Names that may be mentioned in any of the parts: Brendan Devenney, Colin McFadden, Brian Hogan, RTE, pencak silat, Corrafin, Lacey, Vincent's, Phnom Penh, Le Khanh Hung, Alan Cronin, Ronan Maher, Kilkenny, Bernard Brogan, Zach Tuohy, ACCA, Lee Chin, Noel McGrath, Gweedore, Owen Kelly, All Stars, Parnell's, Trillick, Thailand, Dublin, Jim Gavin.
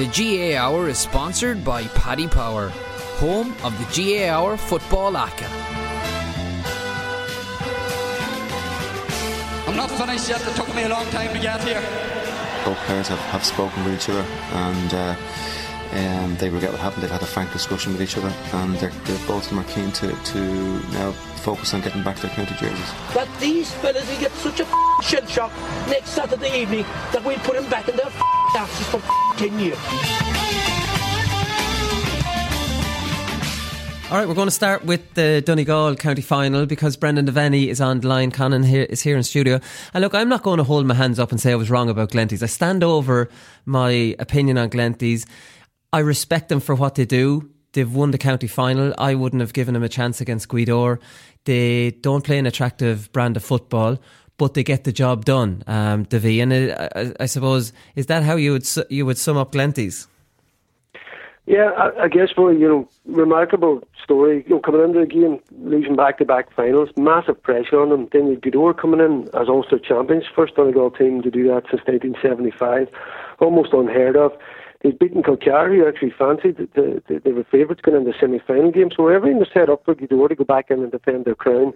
The G.A. Hour is sponsored by Paddy Power, home of the G.A. Hour Football ACCA. I'm not finished yet, it took me a long time to get here. Both players have spoken with each other, and they regret what happened. They've had a frank discussion with each other, and both of them are keen to now focus on getting back their county jerseys. That these fellas will get such a shell shock next Saturday evening that we'll put them back in their asses for 10 years. Alright, we're going to start with the Donegal County Final because Brendan Devenney is on the line. Conan is here in studio. And look, I'm not going to hold my hands up and say I was wrong about Glenties. I stand over my opinion on Glenties. I respect them for what they do. They've won the county final. I wouldn't have given them a chance against Gweedore. They don't play an attractive brand of football, but they get the job done, Davy. And I suppose, is that how you would sum up Glenties? Yeah, I guess for remarkable story. Coming into the game, losing back-to-back finals, massive pressure on them. Then Gweedore coming in as Ulster champions, first Donegal team to do that since 1975, almost unheard of. They'd beaten Kilkenny, who actually fancied that they were favourites going into the semi-final game. So everything was set up for Gweedore to go back in and defend their crown.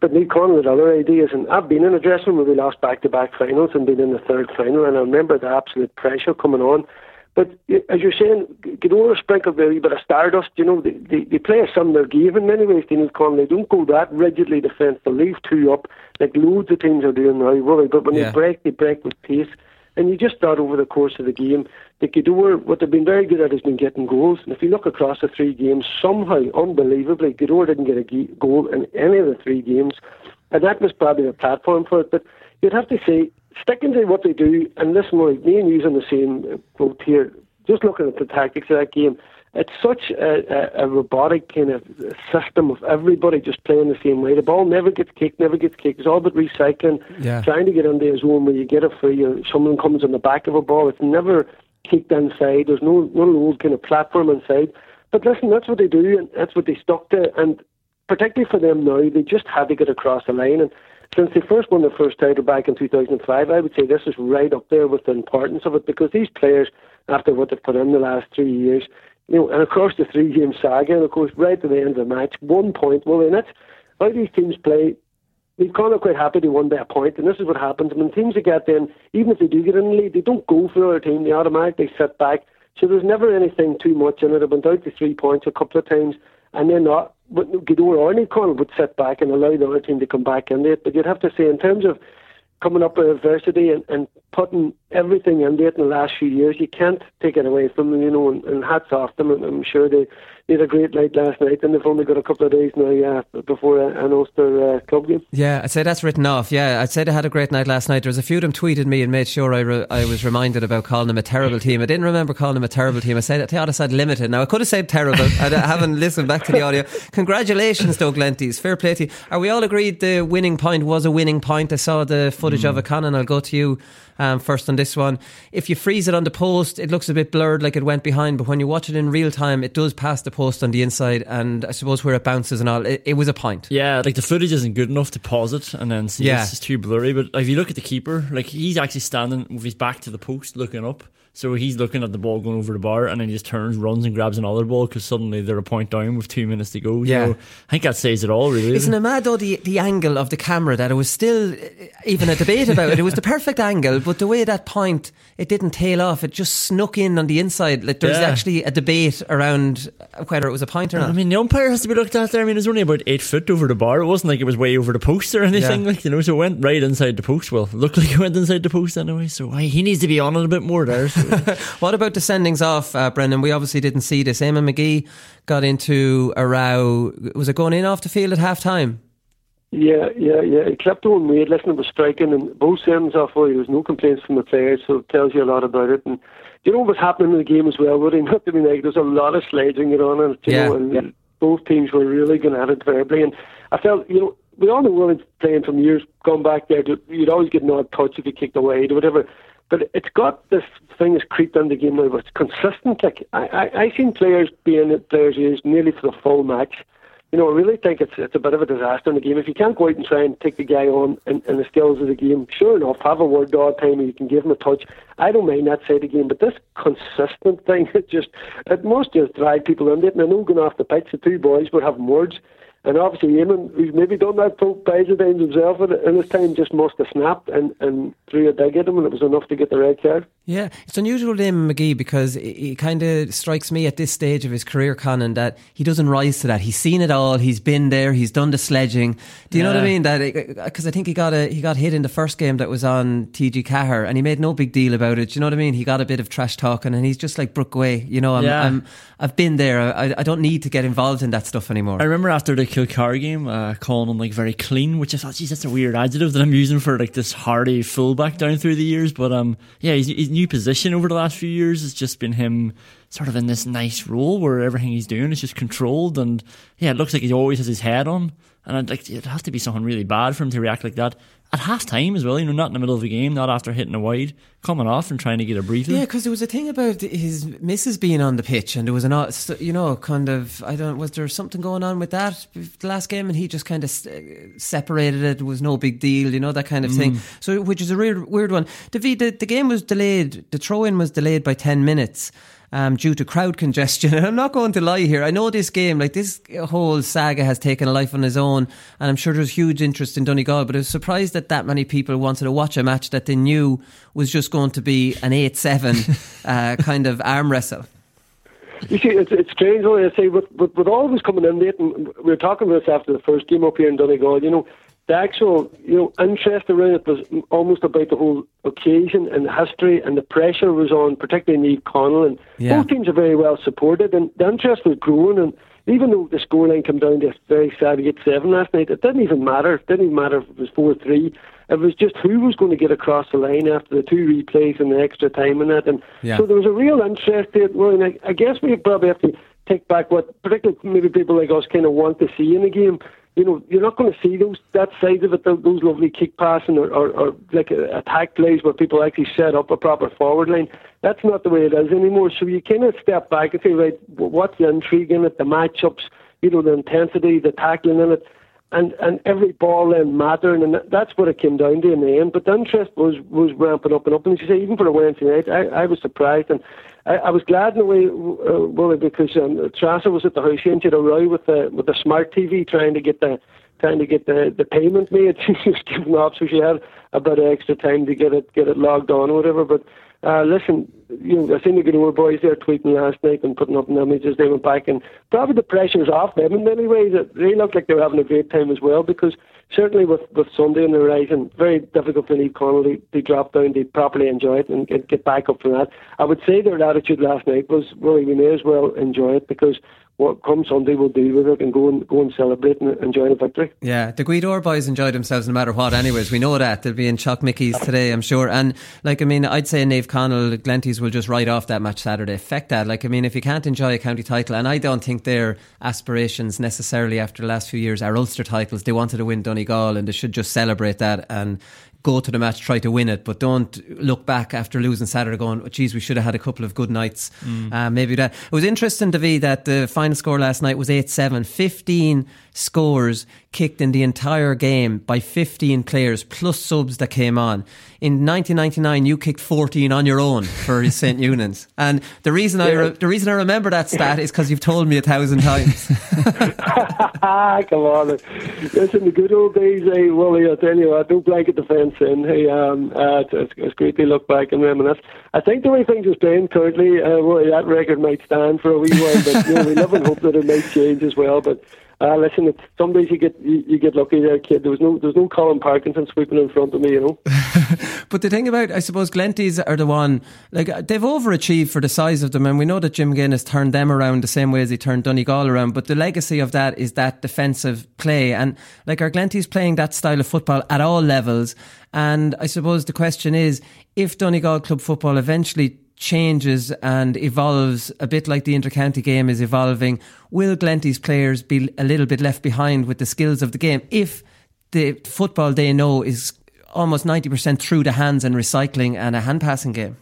But Luke Connolly had other ideas. And I've been in a dressing room where we lost back-to-back finals and been in the third final. And I remember the absolute pressure coming on. But as you're saying, Gweedore sprinkled a wee bit of stardust. They play a similar game in many ways to Luke Connolly. They don't go that rigidly defence. They leave two up like loads of teams are doing now, really. But when they break with pace. And you just thought over the course of the game that Gweedore, what they've been very good at is been getting goals. And if you look across the three games, somehow, unbelievably, Gweedore didn't get a goal in any of the three games. And that was probably the platform for it. But you'd have to say, sticking to what they do, and listen, like me and you's on the same boat here, just looking at the tactics of that game, it's such a robotic kind of system of everybody just playing the same way. The ball never gets kicked. It's all about recycling, trying to get into a zone where you get it free or someone comes on the back of a ball. It's never kicked inside. There's no old kind of platform inside. But listen, that's what they do, and that's what they stuck to. And particularly for them now, they just had to get across the line. And since they first won their first title back in 2005, I would say this is right up there with the importance of it, because these players, after what they've put in the last 3 years, and across the three-game saga, and of course, right to the end of the match, 1 point. Well, and that's how these teams play. They've kind of quite happy they won by a point, and this is what happens. When teams that get in, even if they do get in the lead, they don't go for their team. They automatically sit back. So there's never anything too much in it. It went out to 3 points a couple of times, and then Gweedore or Neil Connell would sit back and allow the other team to come back in it. But you'd have to say, in terms of coming up with adversity and putting everything into it in the last few years, you can't take it away from them, and hats off them. And I'm sure they had a great night last night, and they've only got a couple of days now before an Ulster club game. Yeah, I'd say that's written off. Yeah, I'd say they had a great night last night. There was a few of them tweeted me and made sure I was reminded about calling them a terrible team. I didn't remember calling them a terrible team. I said limited. Now, I could have said terrible. I haven't listened back to the audio. Congratulations, Doug Glenties. Fair play to you. Are we all agreed the winning point was a winning point? I saw the footage of it, Con, and I'll go to you first on this one. If you freeze it on the post, it looks a bit blurred, like it went behind, but when you watch it in real time, it does pass the post on the inside, and I suppose where it bounces and all, it was a point. Yeah, like the footage isn't good enough to pause it and then see it's just too blurry, but like, if you look at the keeper, like he's actually standing with his back to the post looking up, so he's looking at the ball going over the bar, and then he just turns, runs and grabs another ball because suddenly they're a point down with 2 minutes to go. Yeah. So I think that says it all, really. Isn't it mad though, the angle of the camera, that it was still even a debate about it. It was the perfect angle, but the way that point, it didn't tail off, it just snuck in on the inside. Like there's actually a debate around whether it was a point or not. I mean, the umpire has to be looked at there. I mean, it was only about 8 foot over the bar. It wasn't like it was way over the post or anything, like, you know, so it went right inside the post. Well, looked like it went inside the post anyway, so he needs to be on it a bit more there. So. What about the sendings off, Brendan? We obviously didn't see this. Eamon McGee got into a row. Was it going in off the field at half time? Yeah. He kept on weird. Listen, it was striking, and both sendings off. Well, there was no complaints from the players, so it tells you a lot about it. And you know what was happening in the game as well, Woody? Not to be negative, there's a lot of sliding going on, and both teams were really going at it verbally. And I felt, you know, we all know when it's playing from years gone back there, you'd always get an odd touch if you kicked away or whatever. But it's got this thing that's creeped into the game now, but it's consistent. Like, I've seen players being at players' age nearly for the full match. You know, I really think it's a bit of a disaster in the game. If you can't go out and try and take the guy on in the skills of the game, sure enough, have a word the odd time and you can give him a touch. I don't mind that side of the game, but this consistent thing, it must just drive people into it. And I know going off the pitch, the two boys were having words. And obviously Eamon, who's maybe done that five times himself, and this time just must have snapped and threw a dig at him, and it was enough to get the red card. Yeah, it's unusual to Eamon McGee because he kind of strikes me at this stage of his career, Conan, that he doesn't rise to that. He's seen it all, he's been there, he's done the sledging. Do you know what I mean? That because I think he got hit in the first game that was on TG Cahir, and he made no big deal about it. Do you know what I mean? He got a bit of trash talking, and he's just like, Brooke Way, you know, I've been there. I don't need to get involved in that stuff anymore. I remember after the Kilkenny game, calling him like very clean, which I thought, geez, that's a weird adjective that I'm using for like this hardy fullback down through the years. But his new position over the last few years has just been him sort of in this nice role where everything he's doing is just controlled, and it looks like he always has his head on. And I'd like, it has to be something really bad for him to react like that at half time as well, you know, not in the middle of the game, not after hitting a wide, coming off and trying to get a breather. Yeah, because there was a thing about his missus being on the pitch, and there was an, you know, kind of, was there something going on with that the last game, and he just kind of separated it, was no big deal, you know, that kind of thing. So, which is a weird one. The game was delayed, the throw-in was delayed by 10 minutes. Due to crowd congestion, and I'm not going to lie here, I know this game, like this whole saga has taken a life on its own, and I'm sure there's huge interest in Donegal, but I was surprised that many people wanted to watch a match that they knew was just going to be an 8-7 kind of arm wrestle. You see, it's strange, when I say, with all of us coming in late, and we were talking about this after the first game up here in Donegal, you know, the actual, you know, interest around it was almost about the whole occasion and the history, and the pressure was on, particularly Naomh Conaill, and both teams are very well supported, and the interest was growing. And even though the scoreline came down to a very sad 8-7 last night, it didn't even matter. It didn't even matter if it was 4-3. It was just who was going to get across the line after the two replays and the extra time and that. And so there was a real interest there. Well, and I guess we probably have to take back what, particularly maybe people like us kind of want to see in a game. You know, you're not going to see that side of it, those lovely kick passing or like attack plays where people actually set up a proper forward line. That's not the way it is anymore. So you kind of step back and say, right, what's the intrigue in it, the matchups, you know, the intensity, the tackling in it, and every ball then mattering, and that's what it came down to in the end. But the interest was ramping up and up. And as you say, even for a Wednesday night, I was surprised, and I was glad in a way, Willie, because Trasser was at the house. He entered a row with the smart TV trying to get the payment made. She was giving up, so she had a bit of extra time to get it logged on or whatever. But listen, you know, I seen the good old boys there tweeting last night and putting up images. They went back, and probably the pressure was off them in many ways. They looked like they were having a great time as well, because certainly with Sunday on the horizon, very difficult for Naomh Conaill to drop down, to properly enjoy it and get back up from that. I would say their attitude last night was, well, we may as well enjoy it, because what comes Sunday we'll deal with it and go and celebrate and enjoy the victory. Yeah, the Gaoth boys enjoy themselves no matter what anyways. We know that. They'll be in Chalk Mickeys today, I'm sure. And like, I mean, I'd say Naomh Conaill, Glenties will just write off that match Saturday. Feck that. Like, I mean, if you can't enjoy a county title, and I don't think their aspirations necessarily after the last few years are Ulster titles. They wanted to win Donegal, and they should just celebrate that and go to the match, try to win it, but don't look back after losing Saturday going, oh, geez, we should have had a couple of good nights. Maybe that. It was interesting, Davy, that the final score last night was 8-7. 15 scores kicked in the entire game by 15 players, plus subs that came on. In 1999, you kicked 14 on your own for St. Eunan's. And the reason I remember that stat is because you've told me 1,000 times. Come on. It's in the good old days, eh, Willie, I tell you, I do blanket defence in. Hey, it's great to look back and reminisce. I think the way things are playing currently, Willie, that record might stand for a wee while, but we live and hope that it might change as well. But listen, some days you get lucky there, kid. There's no Colin Parkinson sweeping in front of me, you know. But the thing about, I suppose, Glenties are the one, like, they've overachieved for the size of them, and we know that Jim Ginn has turned them around the same way as he turned Donegal around, but the legacy of that is that defensive play, and like, are Glenties playing that style of football at all levels? And I suppose the question is, if Donegal club football eventually changes and evolves a bit like the intercounty game is evolving, will Glenties players be a little bit left behind with the skills of the game if the football they know is almost 90% through the hands and recycling and a hand passing game?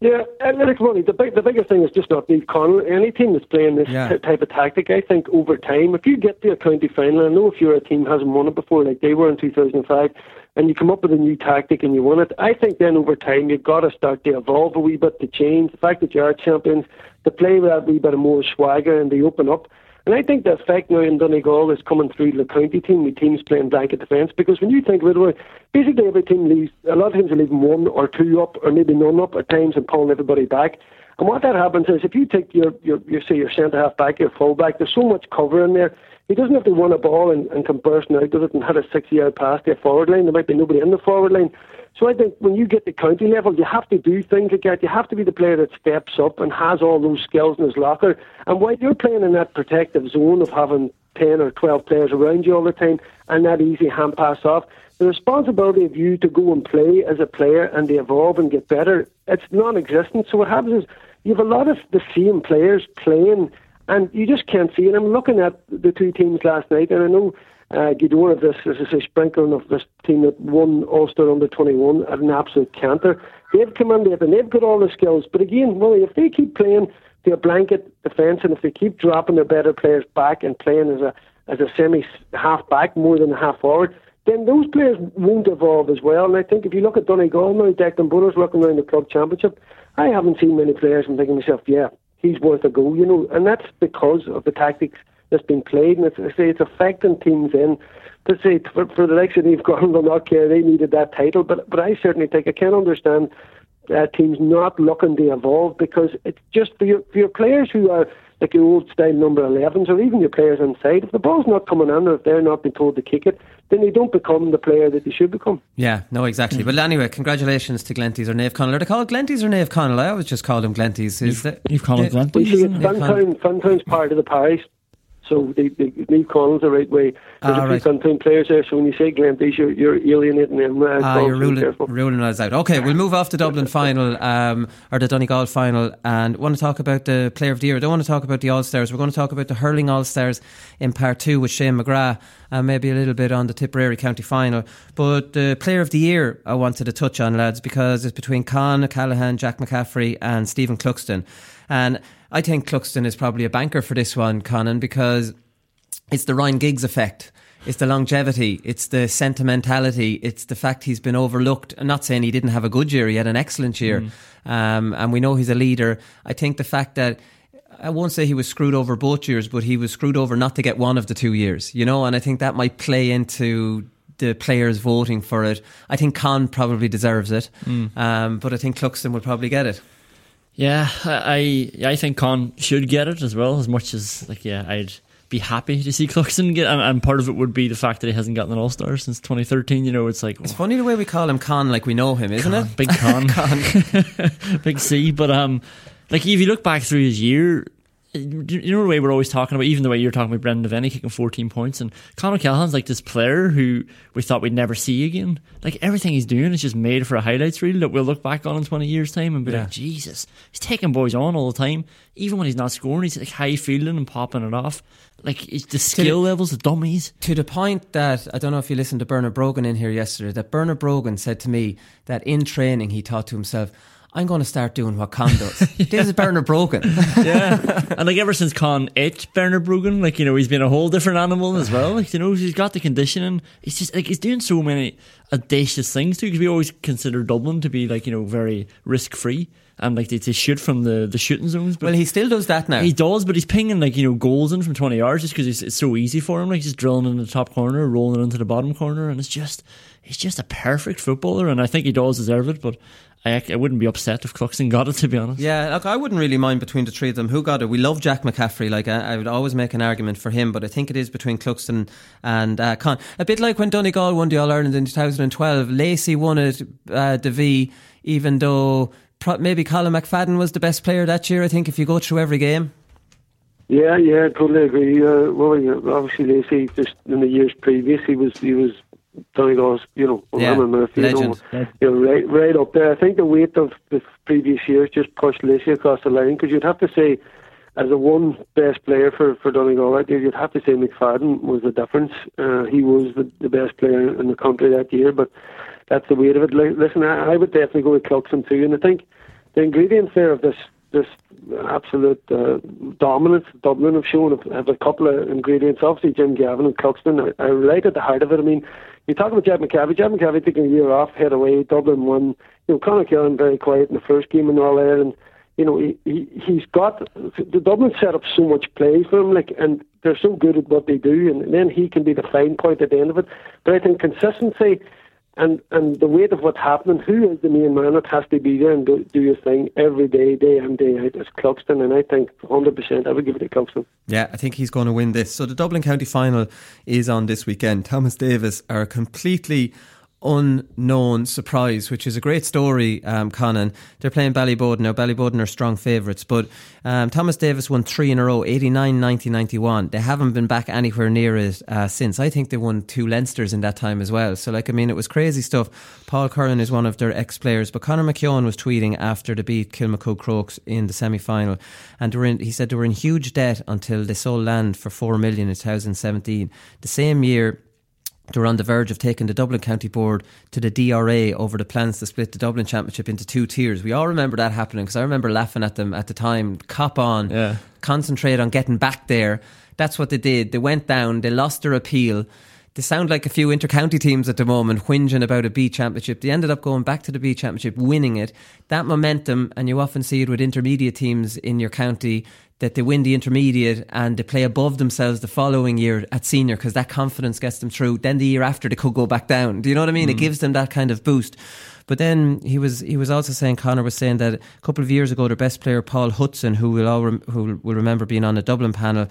Yeah, and it's funny. The biggest thing is just not Niamh Conaill. Any team that's playing this type of tactic, I think over time, if you get to a county final, I know if you're a team hasn't won it before, like they were in 2005, and you come up with a new tactic and you win it, I think then over time you've got to start to evolve a wee bit, to change. The fact that you are champions, to play with that wee bit of more swagger and they open up. And I think the effect now in Donegal is coming through the county team, with teams playing blanket defence, because when you think of it, basically every team leaves, a lot of teams are leaving one or two up, or maybe none up at times, and pulling everybody back. And what that happens is, if you take your centre-half back, your full-back, there's so much cover in there, he doesn't have to run a ball and come bursting out of it and hit a 6-yard pass to a forward line. There might be nobody in the forward line. So I think when you get to county level, you have to do things like that. You have to be the player that steps up and has all those skills in his locker. And while you're playing in that protective zone of having 10 or 12 players around you all the time and that easy hand pass off, the responsibility of you to go and play as a player and to evolve and get better, it's non-existent. So what happens is you have a lot of the same players playing and you just can't see it. I'm looking at the two teams last night, and I know Gidor of this, as I say, sprinkling of this team that won Ulster under 21 at an absolute canter. They've come in there and they've got all the skills. But again, Willie, if they keep playing their blanket defence and if they keep dropping their better players back and playing as a semi-half back more than a half forward, then those players won't evolve as well. And I think if you look at Donegal now, Declan Butler's looking around the club championship, I haven't seen many players and thinking to myself, yeah, he's worth a go, you know. And that's because of the tactics that's been played, and it's affecting teams in. But say for the likes of Niamh Conaill, they'll not care. They needed that title, but I certainly think I can understand teams not looking to evolve, because it's just for your players who are like your old style number 11s or even your players inside. If the ball's not coming in or if they're not being told to kick it, then they don't become the player that they should become. Yeah, no, exactly. But anyway, congratulations to Glenties or Naomh Conaill. Are they called Glenties or Naomh Conaill? I always just call them Glenties. You've called them Glenties. You see, it's Funtown's part of the parish, so Naomh Conaill the right way. There's a few Funtown players there, so when you say Glenties, you're alienating them. You're ruling us out. Okay, we'll move off the Dublin final, or the Donegal final, and want to talk about the Player of the Year. I don't want to talk about the All-Stars. We're going to talk about the Hurling All-Stars in Part 2 with Shane McGrath, and maybe a little bit on the Tipperary County final. But the Player of the Year I wanted to touch on, lads, because it's between Con O'Callaghan, Jack McCaffrey and Stephen Cluxton. And I think Cluxton is probably a banker for this one, Conan, because it's the Ryan Giggs effect. It's the longevity. It's the sentimentality. It's the fact he's been overlooked. I'm not saying he didn't have a good year. He had an excellent year. And we know he's a leader. I think the fact that, I won't say he was screwed over both years, but he was screwed over not to get one of the 2 years, you know, and I think that might play into the players voting for it. I think Con probably deserves it, but I think Cluxton would probably get it. Yeah, I think Con should get it as well, as much as, like, yeah, I'd be happy to see Cluxton get, and part of it would be the fact that he hasn't gotten an All-Star since 2013. You know, it's like, it's funny the way we call him Con, like we know him, isn't Con, it? Big Con, Con. Big C. But like, if you look back through his year, you know the way we're always talking about, even the way you're talking about Brendan Devenney kicking 14 points, and Con O'Callaghan's like this player who we thought we'd never see again. Like everything he's doing is just made for a highlights reel that we'll look back on in 20 years' time and be like, Jesus, he's taking boys on all the time. Even when he's not scoring, he's like high fielding and popping it off. Like it's the skill levels, the dummies. To the point that, I don't know if you listened to Bernard Brogan in here yesterday, that Bernard Brogan said to me that in training he thought to himself, I'm going to start doing what Con does. This is Bernard Brogan. And like ever since Con ate Bernard Brogan, like, you know, he's been a whole different animal as well. Like, you know, he's got the conditioning. He's just like, he's doing so many audacious things too, because we always consider Dublin to be like, you know, very risk free. And like they shoot from the shooting zones. But well, he still does that now. He does, but he's pinging like, you know, goals in from 20 yards just because it's so easy for him. Like he's just drilling in the top corner, rolling into the bottom corner, and it's just, he's just a perfect footballer. And I think he does deserve it, but I wouldn't be upset if Cluxton got it, to be honest. Yeah, look, I wouldn't really mind between the three of them who got it. We love Jack McCaffrey. Like I would always make an argument for him, but I think it is between Cluxton and Con. A bit like when Donegal won the All-Ireland in 2012. Lacey won it, the V, even though maybe Colin McFadden was the best player that year, I think, if you go through every game. Yeah, totally agree. Well, obviously Lacey, just in the years previous, he was Donegal's, you know, legend. You know, right up there. I think the weight of the previous years just pushed Lacey across the line, because you'd have to say, as the one best player for Donegal that year, you'd have to say McFadden was the difference. He was the best player in the country that year, but that's the weight of it. Listen, I would definitely go with Cluxton too, and I think the ingredients there of this absolute dominance Dublin have shown have a couple of ingredients. Obviously, Jim Gavin and Cluxton are right at the heart of it. I mean, you talk about Jack McCaffrey. Jack McCaffrey taking a year off, head away. Dublin won. You know, Con O'Callaghan very quiet in the first game and all that. And you know, he's got the Dublin set up so much play for him, like, and they're so good at what they do. And then he can be the fine point at the end of it. But I think consistency. And the weight of what's happening, who is the main man that has to be there and do his thing every day, day in, day out, is Cluxton. And I think 100% I would give it to Cluxton. Yeah, I think he's going to win this. So the Dublin County Final is on this weekend. Thomas Davis are completely unknown surprise, which is a great story, Conan. They're playing Ballyboden now. Ballyboden are strong favourites, but Thomas Davis won 3 in a row, 89, 90, 91. They haven't been back anywhere near it since. I think they won 2 Leinsters in that time as well. So, like, I mean, it was crazy stuff. Paul Curran is one of their ex-players, but Conor McKeown was tweeting after they beat Kilmacook Crokes in the semi-final, and he said they were in huge debt until they sold land for 4 million in 2017. The same year, they were on the verge of taking the Dublin County Board to the DRA over the plans to split the Dublin Championship into 2 tiers. We all remember that happening, because I remember laughing at them at the time. Cop on, Concentrate on getting back there. That's what they did. They went down, they lost their appeal. They sound like a few inter-county teams at the moment whinging about a B Championship. They ended up going back to the B Championship, winning it. That momentum, and you often see it with intermediate teams in your county, that they win the intermediate and they play above themselves the following year at senior, because that confidence gets them through. Then the year after, they could go back down. Do you know what I mean? Mm. It gives them that kind of boost. But then he was also saying, Connor was saying, that a couple of years ago, their best player, Paul Hudson, who will remember being on a Dublin panel,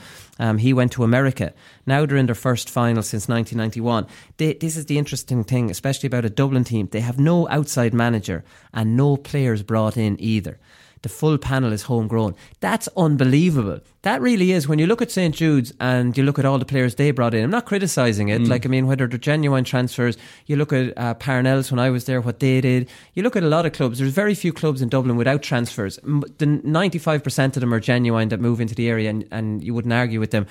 he went to America. Now they're in their first final since 1991. This is the interesting thing, especially about a Dublin team. They have no outside manager and no players brought in either. The full panel is homegrown. That's unbelievable. That really is. When you look at St. Jude's and you look at all the players they brought in, I'm not criticising it. Like, I mean, whether they're genuine transfers, you look at Parnell's when I was there, what they did. You look at a lot of clubs. There's very few clubs in Dublin without transfers. The 95% of them are genuine that move into the area, and you wouldn't argue with them.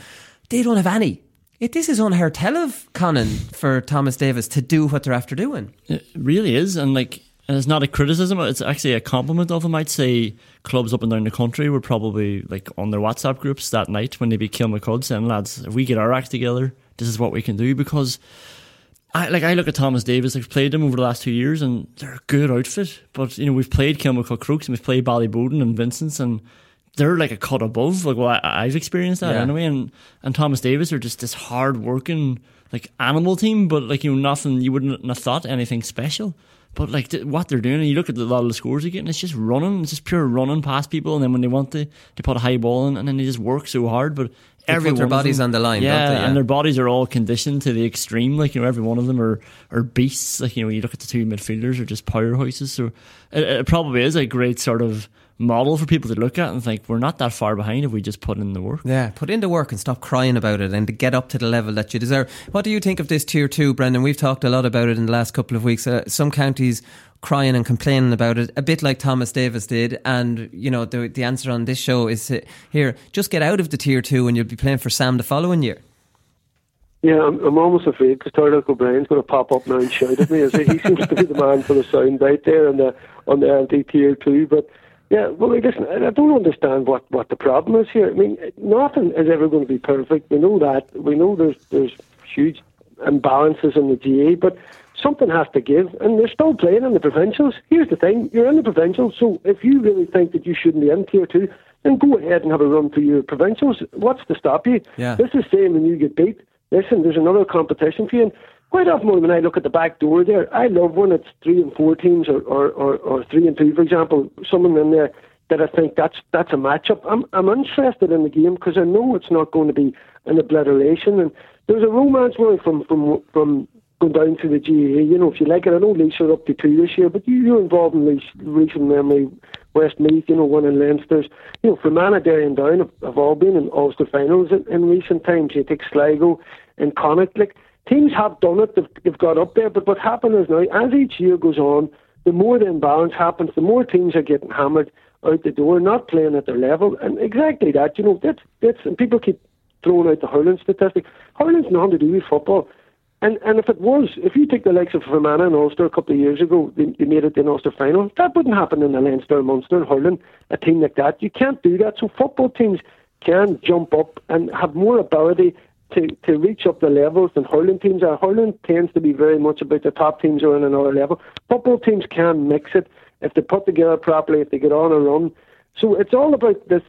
They don't have any. This is unheard of, Conan, for Thomas Davis to do what they're after doing. It really is. And like, and it's not a criticism, it's actually a compliment of him. I'd say clubs up and down the country were probably like on their WhatsApp groups that night when they beat Kilmacud saying, lads, if we get our act together, this is what we can do. Because I look at Thomas Davis, I've played them over the last 2 years and they're a good outfit. But, you know, we've played Kilmacud Crokes and we've played Ballyboden and Vincent's, and they're like a cut above. Like, well, I've experienced that anyway. And Thomas Davis are just this hard working, like, animal team, but, like, you know, nothing, you wouldn't have thought anything special. But like what they're doing, and you look at a lot of the scores they get, and it's just running, it's just pure running past people, and then when they want to, they put a high ball in, and then they just work so hard. But every one of them, their bodies on the line, don't they? And their bodies are all conditioned to the extreme. Like, you know, every one of them are beasts. Like, you know, you look at the two midfielders are just powerhouses. So it probably is a great sort of model for people to look at and think we're not that far behind if we just put in the work. Yeah, put in the work and stop crying about it and to get up to the level that you deserve. What do you think of this tier two, Brendan? We've talked a lot about it in the last couple of weeks. Some counties crying and complaining about it, a bit like Thomas Davis did. And, you know, the answer on this show is here, just get out of the tier two and you'll be playing for Sam the following year. Yeah, I'm almost afraid because Tarnock O'Brien's going to pop up now and shout at me. As he seems to be the man for the soundbite there on the anti-tier two. But yeah, well, listen, I don't understand what the problem is here. I mean, nothing is ever going to be perfect. We know that. We know there's huge imbalances in the GA, but something has to give. And they're still playing in the provincials. Here's the thing, you're in the provincials, so if you really think that you shouldn't be in tier two, then go ahead and have a run through your provincials. What's to stop you? Yeah. This is the same when you get beat. Listen, there's another competition for you. And quite often when I look at the back door there, I love when it's 3 and 4 teams or 3 and 2, for example, someone in there that I think that's a matchup. I'm interested in the game because I know it's not going to be an obliteration. And there's a romance going from going down to the GAA. You know, if you like it, I know Leash are up to 2 this year, but you're involved in Leash recent memory. Westmeath, you know, one in Leinster's. You know, Fermanagh, Derry and Down have all been in Ulster finals in recent times. You take Sligo and Connacht. Like, teams have done it, they've got up there, but what happened is now, as each year goes on, the more the imbalance happens, the more teams are getting hammered out the door, not playing at their level, and exactly that, you know, that's and people keep throwing out the hurling statistic. Hurling's nothing to do with football. And if it was, if you take the likes of Fermanagh and Ulster a couple of years ago, they made it to an Ulster final. That wouldn't happen in the Leinster, Munster, hurling, a team like that. You can't do that. So football teams can jump up and have more ability to reach up the levels than hurling teams are. Hurling tends to be very much about the top teams are in another level. Football teams can mix it if they put together properly, if they get on a run. So it's all about this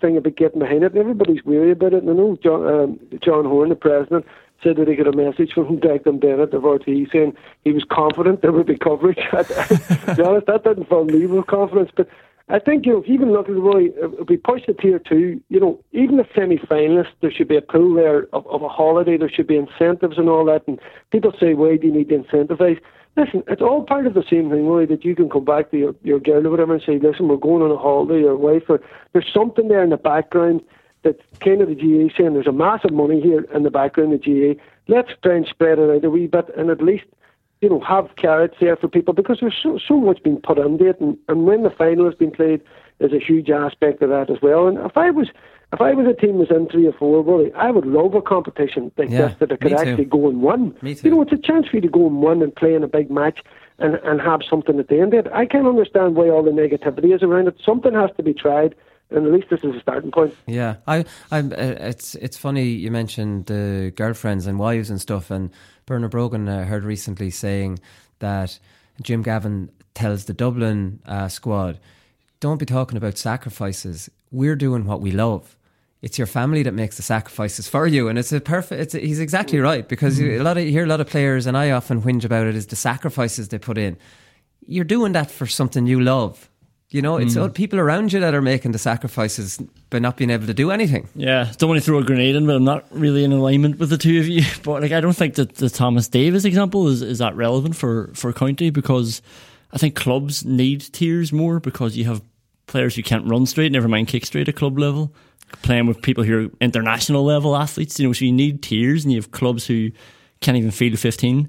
thing about getting behind it, and everybody's weary about it. And I know John Horne, the president, said that he got a message from Declan Bennett of RTE saying he was confident there would be coverage. To be honest, that didn't fill me with confidence. But I think, you know, even looking at Roy, if we push the tier two, you know, even the semi-finalists, there should be a pool there of a holiday. There should be incentives and all that. And people say, why do you need to incentivise? Listen, it's all part of the same thing, Roy, that you can come back to your girl or whatever and say, listen, we're going on a holiday, your wife, or there's something there in the background. That kind of the GA saying there's a massive money here in the background of the GA. Let's try and spread it out a wee bit and at least, you know, have carrots there for people because there's so much being put into it and when the final has been played, there's a huge aspect of that as well. And if I was a team that was in 3 or 4, well, I would love a competition like this that I could actually go and win. Me too. You know, it's a chance for you to go and win and play in a big match and have something at the end of it. I can't understand why all the negativity is around it. Something has to be tried. And at least this is a starting point. Yeah, I'm. It's funny you mentioned the girlfriends and wives and stuff. And Bernard Brogan I heard recently saying that Jim Gavin tells the Dublin squad, "Don't be talking about sacrifices. We're doing what we love. It's your family that makes the sacrifices for you." And it's a perfect. He's exactly right because you hear a lot of players, and I often whinge about it, is the sacrifices they put in. You're doing that for something you love. You know, it's all people around you that are making the sacrifices by not being able to do anything. Yeah, don't want to throw a grenade in, but I'm not really in alignment with the two of you. But like, I don't think that the Thomas Davis example is that relevant for county because I think clubs need tiers more because you have players who can't run straight, never mind kick straight at club level, playing with people who are international level athletes. You know, so you need tiers and you have clubs who can't even field 15.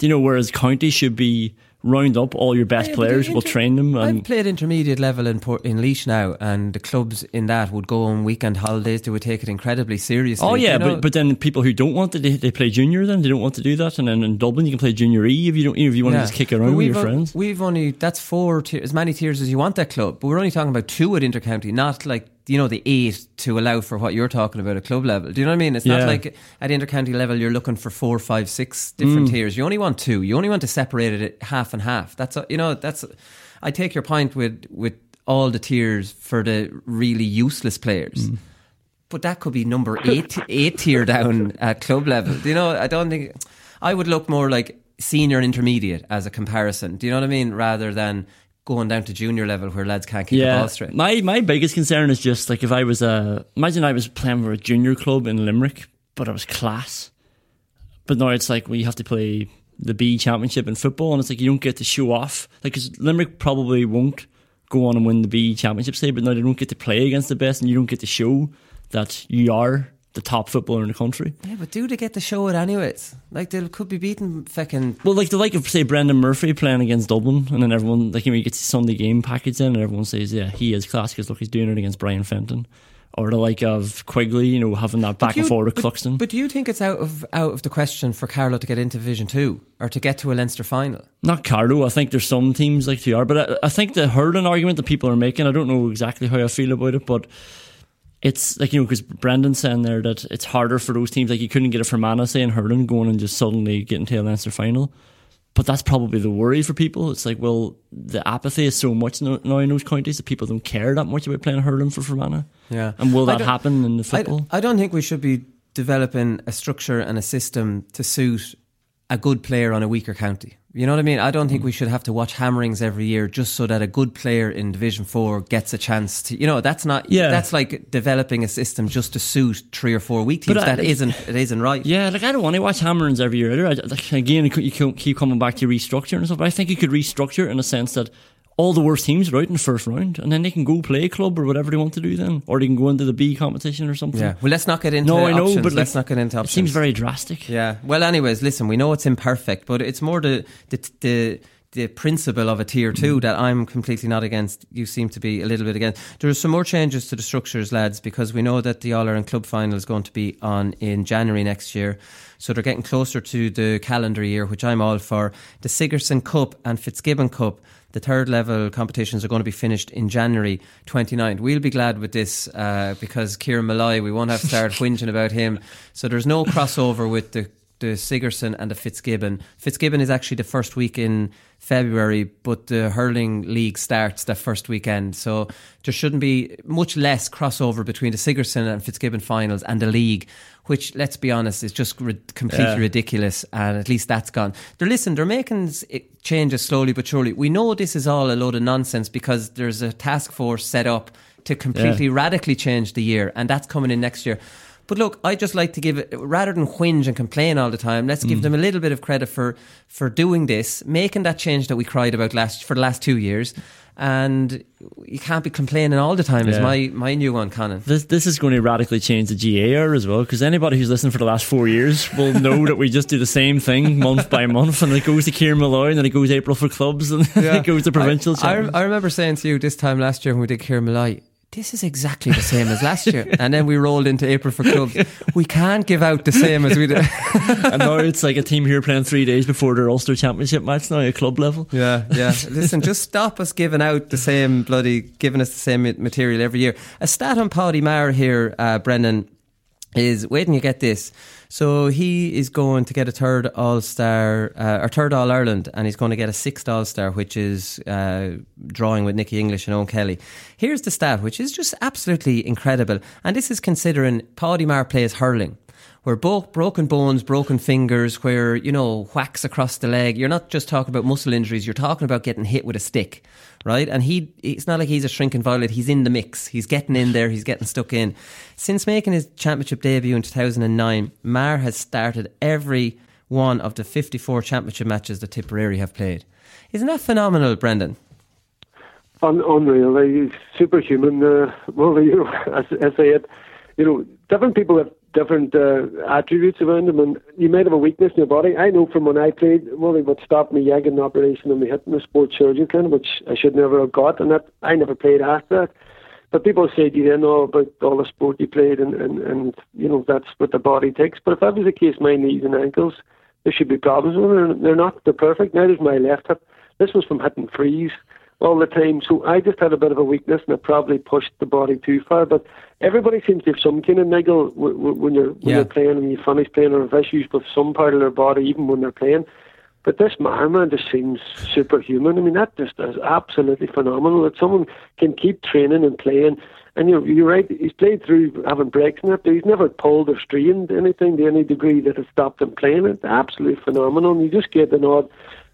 You know, whereas county should be round up all your best players, we'll train them. And I've played intermediate level in Laois now, and the clubs in that would go on weekend holidays, they would take it incredibly seriously. Oh yeah, but then people who don't want to, they play junior then, they don't want to do that. And then in Dublin you can play junior E if you want to just kick around with your friends. We've only, that's 4 as many tiers as you want that club, but we're only talking about 2 at intercounty, not like, you know, the 8 to allow for what you're talking about at club level. Do you know what I mean? It's not like at intercounty level you're looking for 4, 5, 6 different tiers. You only want 2. You only want to separate it half and half. That's you know, that's. I take your point with all the tiers for the really useless players, but that could be number 8 tier down at club level. Do you know? I don't think I would look more like senior and intermediate as a comparison. Do you know what I mean? Rather than going down to junior level where lads can't kick the ball straight. My biggest concern is just like if I was imagine I was playing for a junior club in Limerick, but I was class. But now it's like we have to play the B championship in football, and it's like you don't get to show off. Like, because Limerick probably won't go on and win the BE Championship, say, but now they don't get to play against the best, and you don't get to show that you are the top footballer in the country. Yeah, but do they get to show it anyways? Like, they could be beating fucking... Well, like, the like of, say, Brendan Murphy playing against Dublin, and then everyone, like, you know, you get the Sunday game package in, and everyone says, yeah, he is class, because, look, he's doing it against Brian Fenton. Or the like of Quigley, you know, having that back and forth with Cluxton. But do you think it's out of the question for Carlow to get into Division 2 or to get to a Leinster final? Not Carlow. I think there's some teams like they are. But I think the hurling argument that people are making, I don't know exactly how I feel about it, but it's like, you know, because Brendan's saying there that it's harder for those teams. Like, you couldn't get it for Fermanagh, say, in hurling, going and just suddenly getting to a Leinster final. But that's probably the worry for people. It's like, well, the apathy is so much now in those counties that people don't care that much about playing hurling for Fermanagh. Yeah. And will that happen in the football? I don't think we should be developing a structure and a system to suit a good player on a weaker county. You know what I mean? I don't think we should have to watch hammerings every year just so that a good player in Division 4 gets a chance to... You know, that's not... Yeah. That's like developing a system just to suit 3 or 4 weak teams. It isn't right. Yeah, like, I don't want to watch hammerings every year either. Again, you keep coming back to restructuring and stuff, but I think you could restructure it in a sense that all the worst teams are out in the first round, and then they can go play a club or whatever they want to do then, or they can go into the B competition or something. Yeah. Well, let's not get into options. No, I know, but let's not get into options. It seems very drastic. Yeah. Well, anyways, listen, we know it's imperfect, but it's more the principle of a tier 2 that I'm completely not against. You seem to be a little bit against. There are some more changes to the structures, lads, because we know that the All Ireland Club Final is going to be on in January next year. So they're getting closer to the calendar year, which I'm all for. The Sigerson Cup and Fitzgibbon Cup, the third level competitions, are going to be finished in January 29th. We'll be glad with this because Kieran Malloy, we won't have to start whinging about him. So there's no crossover with the Sigerson and the Fitzgibbon. Fitzgibbon is actually the first week in February, but the hurling league starts that first weekend. So there shouldn't be much less crossover between the Sigerson and Fitzgibbon finals and the league, which, let's be honest, is just completely ridiculous. And at least that's gone. They're making changes slowly but surely. We know this is all a load of nonsense because there's a task force set up to completely radically change the year, and that's coming in next year. But look, I just like to give it, rather than whinge and complain all the time, let's give them a little bit of credit for doing this, making that change that we cried about for the last 2 years. And you can't be complaining all the time is my new one, Conan. This is going to radically change the GA Hour as well, because anybody who's listened for the last 4 years will know that we just do the same thing month by month, and it goes to Kieran Malloy, and then it goes April for clubs, and it goes to provincial champions. I remember saying to you this time last year when we did Kieran Malloy, this is exactly the same as last year. And then we rolled into April for clubs. We can't give out the same as we did. And now it's like a team here playing 3 days before their Ulster Championship match now at club level. Yeah. Listen, just stop us giving us the same material every year. A stat on Paddy Power here, Brendan, is, wait till you get this. So he is going to get a third All-Star, or third All-Ireland, and he's going to get a sixth All-Star, which is drawing with Nicky English and Owen Kelly. Here's the stat, which is just absolutely incredible. And this is considering Paddy Power plays hurling, where broken bones, broken fingers, where, you know, whacks across the leg. You're not just talking about muscle injuries, you're talking about getting hit with a stick, right? And it's not like he's a shrinking violet, he's in the mix. He's getting in there, he's getting stuck in. Since making his championship debut in 2009, Maher has started every one of the 54 championship matches that Tipperary have played. Isn't that phenomenal, Brendan? Unreal. He's superhuman. Well, you know, as I said, you know, different people have different attributes around them, and you might have a weakness in your body. I know from when I played, well, they would stop me getting an operation and me hitting the sports surgeon, which I should never have got, and that I never played after that. But people say, do they know about all the sport you played? And you know, that's what the body takes. But if that was the case, my knees and ankles, there should be problems with them. They're not. They're perfect. Now there's my left hip. This was from hitting freeze all the time. So I just had a bit of a weakness, and it probably pushed the body too far. But everybody seems to have some kind of niggle when you're playing, and you finish playing, or have issues with some part of their body even when they're playing. But this man just seems superhuman. I mean, that just is absolutely phenomenal that someone can keep training and playing. And you're right, he's played through having breaks in it, but he's never pulled or strained anything to any degree that has stopped him playing. It's absolutely phenomenal. And you just get an odd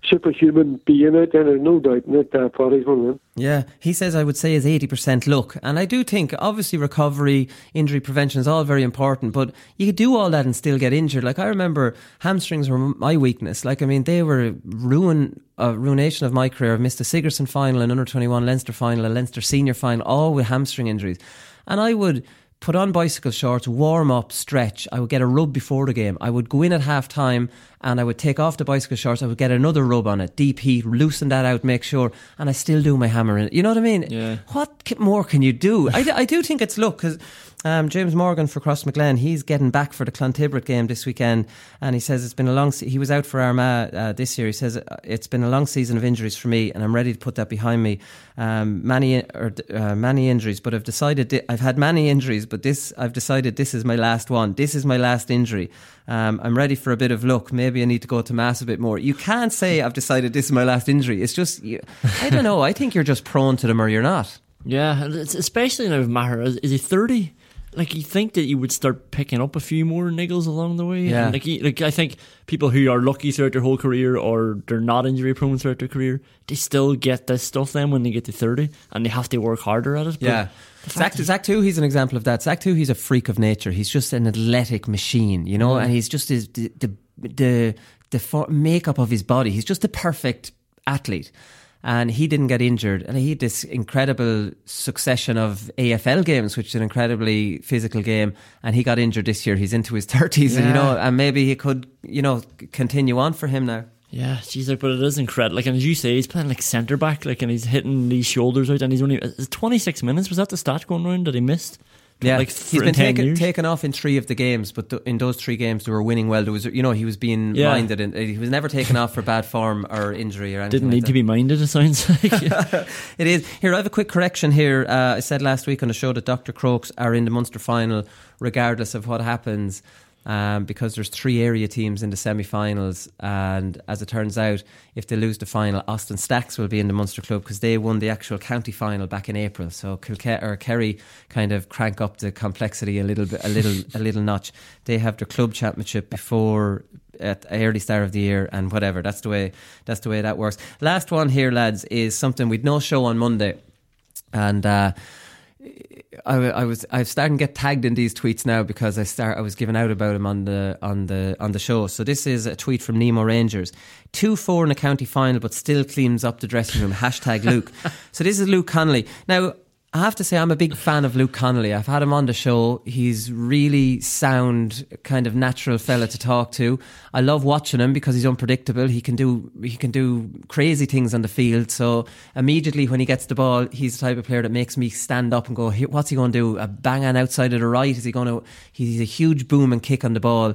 superhuman being out there, there's no doubt in it, Paddy's one of them. Yeah, he says, I would say is 80% luck. And I do think, obviously, recovery, injury prevention is all very important, but you could do all that and still get injured. Like, I remember hamstrings were my weakness. Like, I mean, they were a ruination of my career. I've missed a Sigerson final, an under-21 Leinster final, a Leinster senior final, all with hamstring injuries. And I would put on bicycle shorts, warm up, stretch. I would get a rub before the game. I would go in at half time and I would take off the bicycle shorts. I would get another rub on it, deep heat, loosen that out, make sure. And I still do my hammering. You know what I mean? Yeah. What more can you do? I do think it's luck, because James Morgan for Cross McGlenn, he's getting back for the Clontibret game this weekend, and he says it's been a long season. He was out for Armagh this year. He says it's been a long season of injuries for me, and I'm ready to put that behind me. Many injuries, but I've decided I've had many injuries, but I've decided this is my last one. This is my last injury. I'm ready for a bit of luck. Maybe I need to go to mass a bit more. You can't say I've decided this is my last injury. It's just, I don't know. I think you're just prone to them or you're not. Yeah, especially now with Maher. Is he 30? Like, you think that you would start picking up a few more niggles along the way. Yeah. And like I think people who are lucky throughout their whole career, or they're not injury prone throughout their career, they still get this stuff then when they get to 30, and they have to work harder at it. Yeah. Zach too, he's an example of that. Zach too, he's a freak of nature. He's just an athletic machine, you know, and he's just the makeup of his body. He's just the perfect athlete. And he didn't get injured. And he had this incredible succession of AFL games, which is an incredibly physical game. And he got injured this year. He's into his 30s, yeah. And, you know, and maybe he could, you know, continue on for him now. Yeah, geez, like, but it is incredible. Like, and as you say, he's playing like centre back, like, and he's hitting these shoulders out, and he's only 26 minutes. Was that the stat going around that he missed? Yeah, like he's been taken off in three of the games, but in those three games they were winning well. There was, you know, he was being minded, and he was never taken off for bad form or injury or anything. Didn't need to be minded, it sounds like. It is. Here, I have a quick correction here. I said last week on the show that Dr. Crokes are in the Munster final regardless of what happens, because there's three area teams in the semi-finals, and as it turns out, if they lose the final, Austin Stacks will be in the Munster club because they won the actual county final back in April. So Kerry kind of crank up the complexity a little notch. They have their club championship before at early start of the year, and whatever. That's the way that works. Last one here, lads, is something we'd no show on Monday, and I'm starting to get tagged in these tweets now because I was giving out about him on the show. So this is a tweet from Nemo Rangers. 2-4 in a county final, but still cleans up the dressing room. Hashtag Luke. So this is Luke Connolly. Now, I have to say, I'm a big fan of Luke Connolly. I've had him on the show. He's really sound, kind of natural fella to talk to. I love watching him because he's unpredictable. He can do crazy things on the field. So immediately when he gets the ball, he's the type of player that makes me stand up and go, what's he going to do? A bang on outside of the right? He's a huge boom and kick on the ball.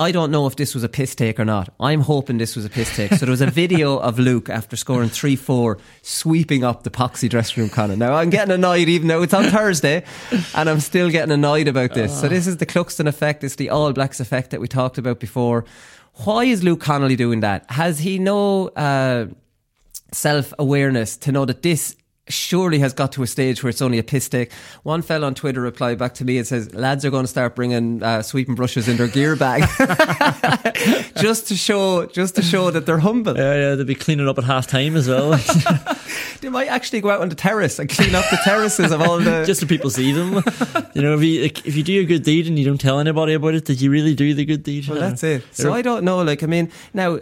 I don't know if this was a piss take or not. I'm hoping this was a piss take. So there was a video of Luke after scoring 3-4 sweeping up the poxy dressing room corner. Now I'm getting annoyed, even though it's on Thursday, and I'm still getting annoyed about this. So this is the Cluxton effect. It's the All Blacks effect that we talked about before. Why is Luke Connolly doing that? Has he no self-awareness to know that this surely has got to a stage where it's only a piss take? One fella on Twitter replied back to me and says, lads are going to start bringing sweeping brushes in their gear bag just to show that they're humble. Yeah, they'll be cleaning up at half time as well. They might actually go out on the terrace and clean up the terraces of all the just so people see them. You know, if you do a good deed and you don't tell anybody about it, did you really do the good deed? Well, that's it. So I don't know. Like, I mean, now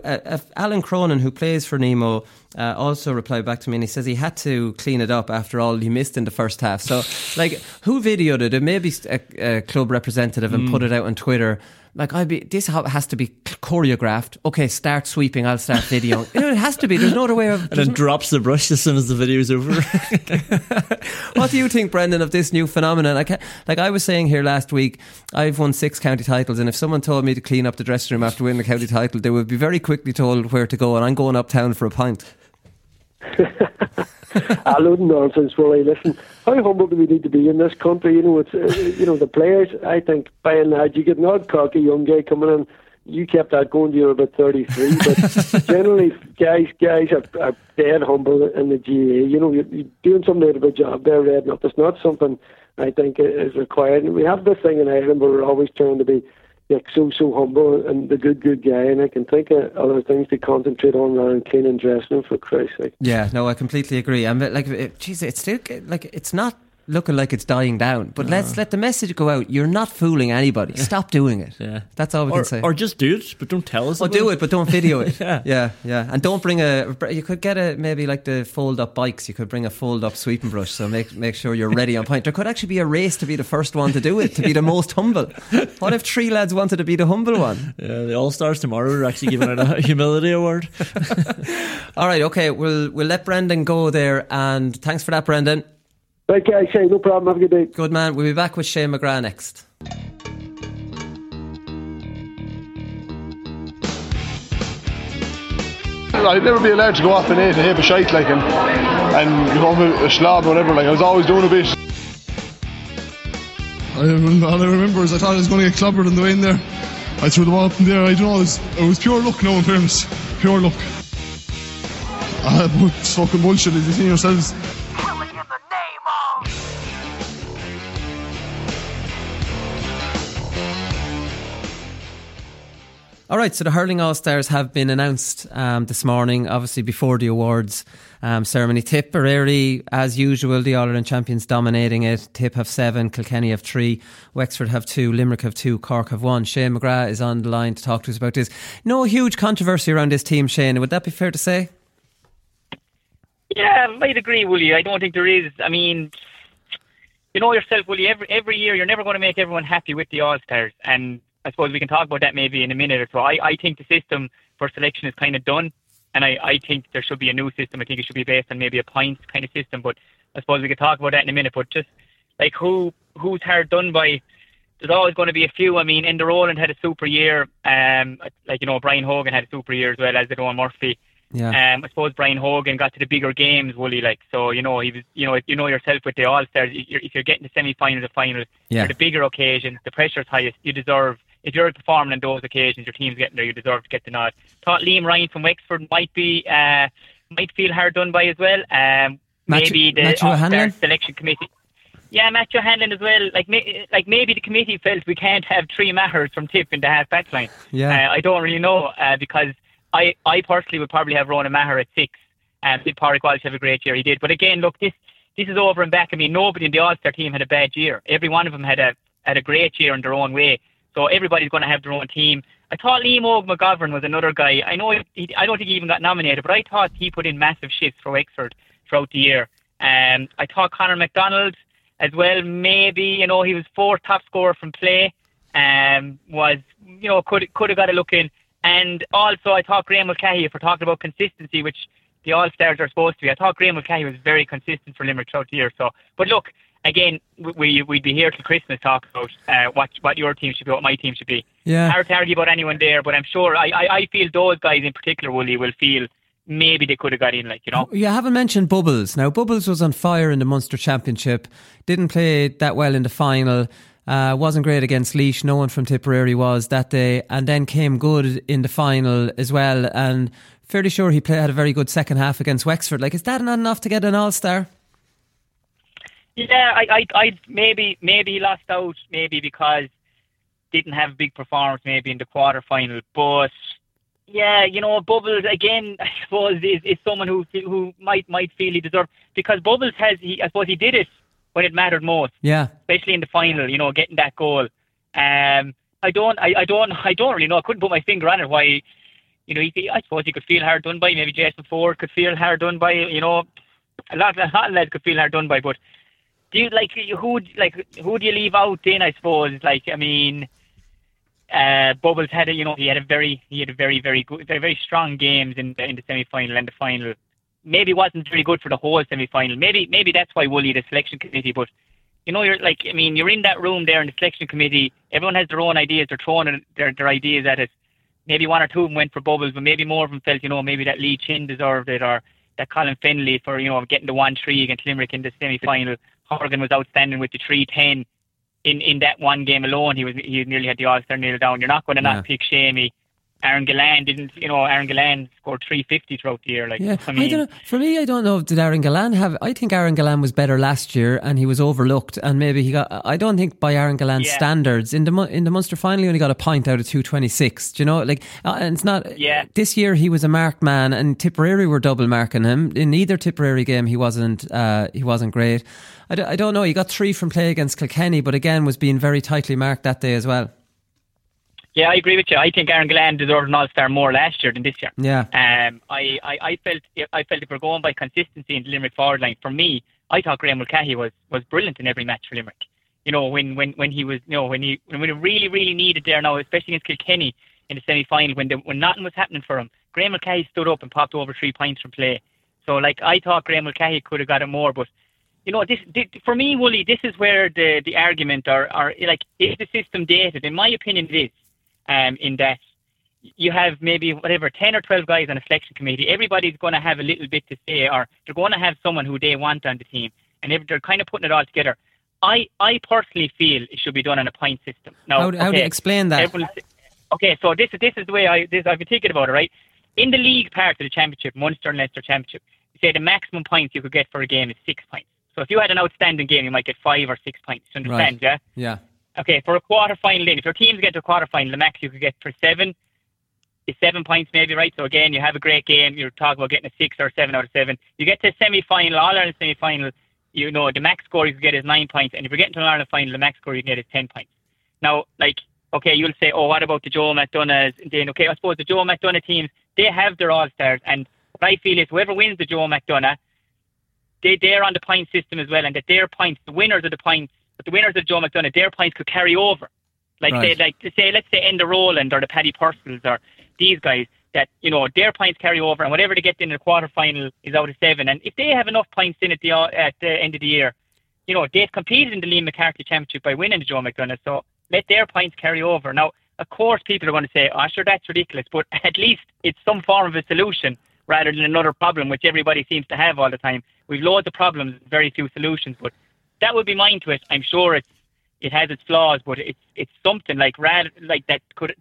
Alan Cronin, who plays for Nemo, also replied back to me, and he says he had to clean it up after all he missed in the first half. So, like, who videoed it? It may be a club representative and put it out on Twitter. Like, this has to be choreographed. Okay, start sweeping, I'll start videoing. You know, it has to be. There's no other way of... And it drops the brush as soon as the video's over. What do you think, Brendan, of this new phenomenon? Like I was saying here last week, I've won 6 county titles, and if someone told me to clean up the dressing room after winning the county title, they would be very quickly told where to go, and I'm going uptown for a pint. I love nonsense, Rory. Listen, how humble do we need to be in this country? You know, it's the players, I think, by and large, you get an odd cocky young guy coming in. You kept that going to you were about 33, but generally, guys are dead humble in the GAA. You know, you're doing some little bit of a job there, reading up. It's not something I think is required. And we have this thing in Ireland where we're always trying to be like so humble and the good guy, and I can think of other things to concentrate on rather than cleaning dressing, for Christ's sake. Yeah, no, I completely agree. I'm like, geez, it's still like it's not looking like it's dying down, but let's let the message go out. You're not fooling anybody. Yeah. Stop doing it. Yeah, that's all we can say. Or just do it, but don't tell us. Or do it, but don't video it. yeah, and don't bring a. You could get a maybe like the fold up bikes. You could bring a fold up sweeping brush. So make sure you're ready on point. There could actually be a race to be the first one to do it, to be the most humble. What if three lads wanted to be the humble one? Yeah, the All Stars tomorrow are actually giving out a humility award. All right, okay, we'll let Brendan go there, and thanks for that, Brendan. Okay, Shane, no problem. Have a good day. Good man. We'll be back with Shane McGrath next. I'd never be allowed to go off and eat and have a shite like him and become a slob or whatever. Like I was always doing a bit. All I remember is I thought I was going to get clobbered on the way in there. I threw the ball up in there. I don't know. It was pure luck, no, in fairness. Pure luck. It's fucking bullshit. You've seen yourselves. All right, so the Hurling All-Stars have been announced this morning, obviously before the awards ceremony. Tipperary, as usual, the All-Ireland champions dominating it. Tip have 7, Kilkenny have 3, Wexford have 2, Limerick have 2, Cork have 1. Shane McGrath is on the line to talk to us about this. No huge controversy around this team, Shane. Would that be fair to say? Yeah, I'd agree, Willie. I don't think there is. I mean, you know yourself, Willie, every year you're never going to make everyone happy with the All-Stars, and I suppose we can talk about that maybe in a minute or so. I think the system for selection is kind of done, and I think there should be a new system. I think it should be based on maybe a points kind of system, but I suppose we can talk about that in a minute. But just like who's hard done by, there's always going to be a few. I mean, Ender Rowland had a super year. Like, you know, Brian Hogan had a super year as well as Owen Murphy. Yeah. I suppose Brian Hogan got to the bigger games, Willie. Like, so you know, he was, you know, if you know yourself with the All Stars, if you're getting the semi-finals, the finals, yeah, the bigger occasions, the pressure's highest. You deserve. If you're performing on those occasions, your team's getting there, you deserve to get the nod. Thought Liam Ryan from Wexford might feel hard done by as well. Maybe the All-Star selection committee. Yeah, Matthew Hanlon as well. Like maybe the committee felt we can't have three Mahers from Tip in the half-back line. Yeah. I don't really know because I personally would probably have Ronan Maher at 6. Did Pádraig Walsh have a great year? He did. But again, look, this is over and back. I mean, nobody in the All-Star team had a bad year. Every one of them had a great year in their own way. So everybody's going to have their own team. I thought Liam O'Mcgovern was another guy. I know I don't think he even got nominated, but I thought he put in massive shifts for Wexford throughout the year. I thought Conor MacDonald as well. Maybe, you know, he was 4th top scorer from play. Was, you know, could have got a look in. And also I thought Graham Mulcahy, if we're talking about consistency, which the All-Stars are supposed to be, I thought Graham Mulcahy was very consistent for Limerick throughout the year. So, but look, again, we'd be here till Christmas talking about what your team should be, what my team should be. Yeah. Hard to argue about anyone there, but I'm sure I feel those guys in particular, Willie, will feel maybe they could have got in, like, you know. You haven't mentioned Bubbles. Now, Bubbles was on fire in the Munster Championship, didn't play that well in the final, wasn't great against Laois, no one from Tipperary was that day, and then came good in the final as well, and fairly sure he had a very good second half against Wexford. Like, is that not enough to get an All-Star? Yeah, I maybe lost out, maybe because didn't have a big performance maybe in the quarter final. But yeah, you know, Bubbles again, I suppose is someone who might feel he deserves, because Bubbles he did it when it mattered most. Yeah, especially in the final, you know, getting that goal. I don't really know. I couldn't put my finger on it why. You know, I suppose he could feel hard done by. Maybe Jason Ford could feel hard done by. You know, a lot of lads could feel hard done by, but. Do you, like, who do you leave out then, I suppose? Like, I mean, Bubbles had a very, very strong games in the semi-final and the final. Maybe wasn't very good for the whole semi-final. Maybe that's why Woolley, the selection committee, but, you know, you're like, I mean, you're in that room there in the selection committee. Everyone has their own ideas. They're throwing their ideas at it. Maybe one or two of them went for Bubbles, but maybe more of them felt, you know, maybe that Lee Chin deserved it, or that Colin Findlay for, you know, getting the 1-3 against Limerick in the semi-final. Horgan was outstanding with the 3-10 in that one game alone. He nearly had the All-Star nailed down. You're not going to not pick Shamey Aaron Galan scored 350 throughout the year. I think Aaron Galan was better last year and he was overlooked, and maybe he got, I don't think by Aaron Galan's standards, in the Munster final he only got a point out of 226. Do you know, and it's not, this year he was a marked man and Tipperary were double marking him. In either Tipperary game he wasn't great. I don't know, he got 3 from play against Kilkenny, but again was being very tightly marked that day as well. Yeah, I agree with you. I think Aaron Galan deserved an All-Star more last year than this year. Yeah. I felt if we're going by consistency in the Limerick forward line, for me, I thought Graham Mulcahy was brilliant in every match for Limerick. You know, when he really, really needed there now, especially against Kilkenny in the semi-final, when nothing was happening for him, Graham Mulcahy stood up and popped over 3 points from play. So, I thought Graham Mulcahy could have got it more, but you know, this for me, Wooly, this is where the argument are is the system dated? In my opinion, it is. In that you have maybe 10 or 12 guys on a selection committee. Everybody's going to have a little bit to say, or they're going to have someone who they want on the team, and they're kind of putting it all together. I personally feel it should be done on a point system. Now, how do you explain that? So this is the way I've been thinking about it, right? In the league part of the championship, Munster and Leinster championship, say the maximum points you could get for a game is 6 points. So if you had an outstanding game, you might get 5 or 6 points. Do you understand, right? Yeah. Okay, for a quarter final in, if your teams get to a quarter final, the max you could get for 7 is 7 points, maybe, right? So again, you have a great game, you're talking about getting a 6 or 7 out of 7. You get to a semi-final, All-Ireland semi-final, you know, the max score you could get is 9 points, and if you're getting to an All-Ireland final, the max score you can get is 10 points. Now, you'll say, oh, what about the Joe McDonough's? Then, okay, I suppose the Joe McDonagh teams, they have their All-Stars, and what I feel is whoever wins the Joe McDonagh, they're on the point system as well, and that their points, the winners of the points, but the winners of Joe McDonagh, their points could carry over. Let's say Enda Rowland or the Paddy Purcells or these guys, that, you know, their points carry over, and whatever they get in the quarter final is out of 7. And if they have enough points in at the end of the year, you know, they've competed in the Liam McCarthy Championship by winning the Joe McDonagh, so let their points carry over. Now, of course, people are going to say, oh, sure, that's ridiculous, but at least it's some form of a solution rather than another problem, which everybody seems to have all the time. We've loads of problems, very few solutions, but that would be mine to it. I'm sure it has its flaws, but it's something that could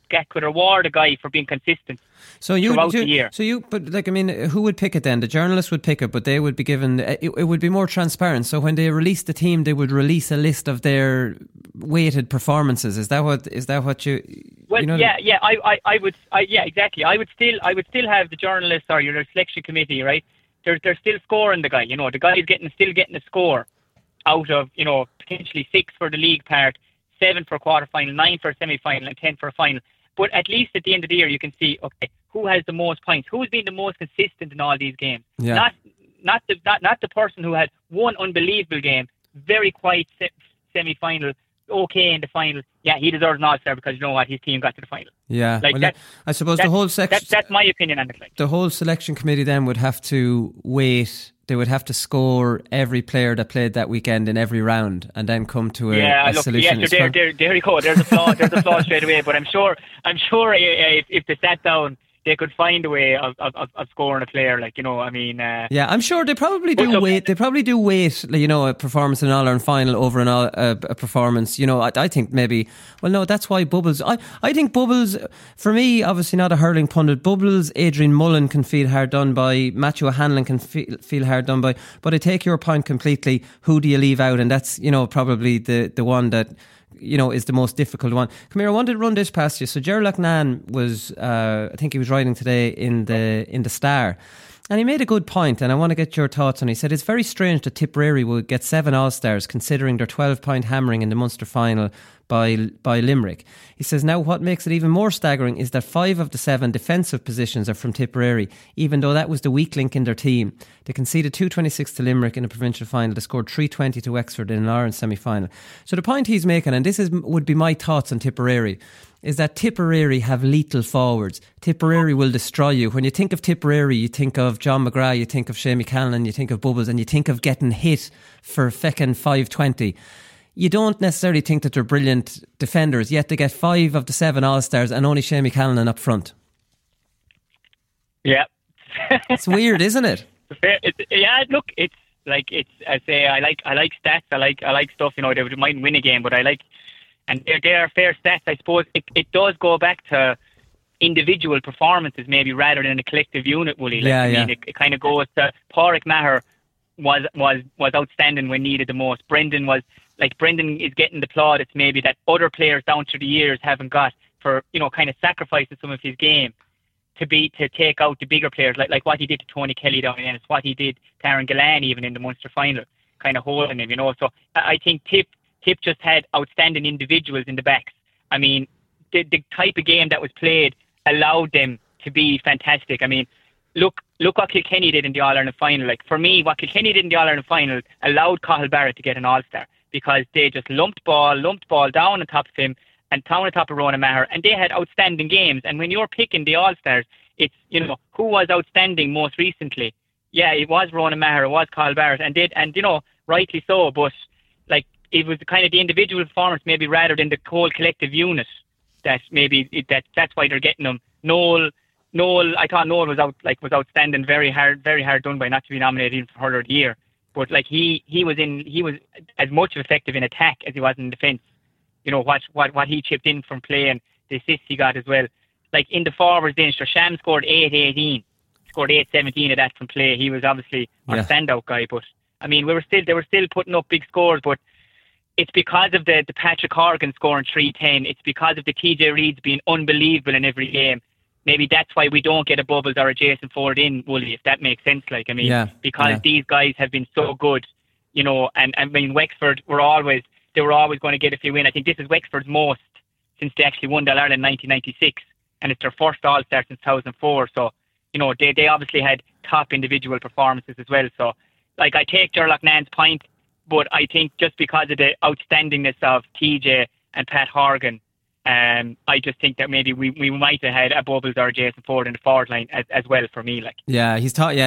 reward a guy for being consistent. So you throughout the year. So you, but like, I mean, who would pick it then? The journalists would pick it, but they would be given. It would be more transparent. So when they release the team, they would release a list of their weighted performances. Is that what you? Well, you know, exactly. I would still have the journalists or your selection committee, right? They're still scoring the guy. You know, the guy is still getting a score out of, you know, potentially 6 for the league part, 7 for a quarter final, 9 for a semi-final and 10 for a final. But at least at the end of the year you can see, okay, who has the most points? Who's been the most consistent in all these games? Yeah. Not the person who had one unbelievable game, very quiet semi-final, okay in the final. Yeah, he deserves an All-Star because, you know what, his team got to the final. Yeah, that's my opinion on it. The whole selection committee then would have to wait. They would have to score every player that played that weekend in every round, and then come to a solution. Yeah, there you go. There's a flaw. There's a flaw straight away. But I'm sure if they sat down, they could find a way of scoring a player. Like, you know, I mean. Yeah, I'm sure they probably do wait. They probably do wait. You know, a performance in an All-Ireland final over a performance. You know, I think maybe. Well, no, that's why Bubbles. I think Bubbles, for me, obviously not a hurling pundit. Bubbles, Adrian Mullen can feel hard done by. Matthew O'Hanlon can feel hard done by. But I take your point completely. Who do you leave out? And that's, you know, probably the one that, you know, is the most difficult one. Come here, I wanted to run this past you. So Gerald Lachlan was, I think he was writing today in the Star, and he made a good point, and I want to get your thoughts on it. He said, it's very strange that Tipperary would get 7 All-Stars considering their 12-point hammering in the Munster final by Limerick. He says, now what makes it even more staggering is that 5 of the 7 defensive positions are from Tipperary, even though that was the weak link in their team. They conceded 226 to Limerick in a provincial final. They scored 320 to Wexford in an Ireland semi-final. So the point he's making, and this would be my thoughts on Tipperary, is that Tipperary have lethal forwards. Tipperary will destroy you. When you think of Tipperary, you think of John McGrath, you think of Shane McCallan, you think of Bubbles, and you think of getting hit for feckin' 520. You don't necessarily think that they're brilliant defenders, yet they get 5 of the 7 All-Stars and only Shane McCallan up front. Yeah. It's weird, isn't it? I like stats, I like stuff, you know, they might win a game, but I like. And they're fair stats, I suppose. It does go back to individual performances maybe rather than a collective unit, will he? I mean, it kind of goes to Pádraig Maher was outstanding when needed the most. Brendan is getting the plaudits maybe that other players down through the years haven't got for, you know, kind of sacrificing some of his game to take out the bigger players, like what he did to Tony Kelly down in Ennis, what he did to Aaron Galan even in the Munster final, kind of holding him, you know. So I think Tip just had outstanding individuals in the backs. I mean, the type of game that was played allowed them to be fantastic. I mean, look what Kilkenny did in the All-Ireland final. Like, for me, what Kilkenny did in the All-Ireland final allowed Cathal Barrett to get an All-Star, because they just lumped ball down on top of him and down on top of Ronan Maher, and they had outstanding games. And when you're picking the All-Stars, it's, you know, who was outstanding most recently? Yeah, it was Ronan Maher, it was Cathal Barrett, and you know, rightly so, but like, it was kind of the individual performance maybe rather than the whole collective unit that that's why they're getting them. Noel, I thought Noel was outstanding, very hard done by not to be nominated even for Hurler of the Year. But like he was as much effective in attack as he was in defence. You know, what he chipped in from play and the assists he got as well. Like in the forwards then, Sham scored 8-18, scored 8-17 of that from play. He was obviously our standout guy, but I mean they were still putting up big scores, but it's because of the Patrick Horgan scoring 3-10. It's because of the TJ Reid's being unbelievable in every game. Maybe that's why we don't get a Bubbles or a Jason Ford in, Woolley, if that makes sense. Like, I mean, because these guys have been so good, you know, and I mean, Wexford were always going to get a few in. I think this is Wexford's most since they actually won the All-Ireland in 1996, and it's their first All-Star since 2004. So, you know, they obviously had top individual performances as well. So, like, I take Gerlach Nan's point, but I think just because of the outstandingness of TJ and Pat Horgan, I just think that maybe we might have had a Bubbles or a Jason Ford in the forward line as well for me. Like, yeah,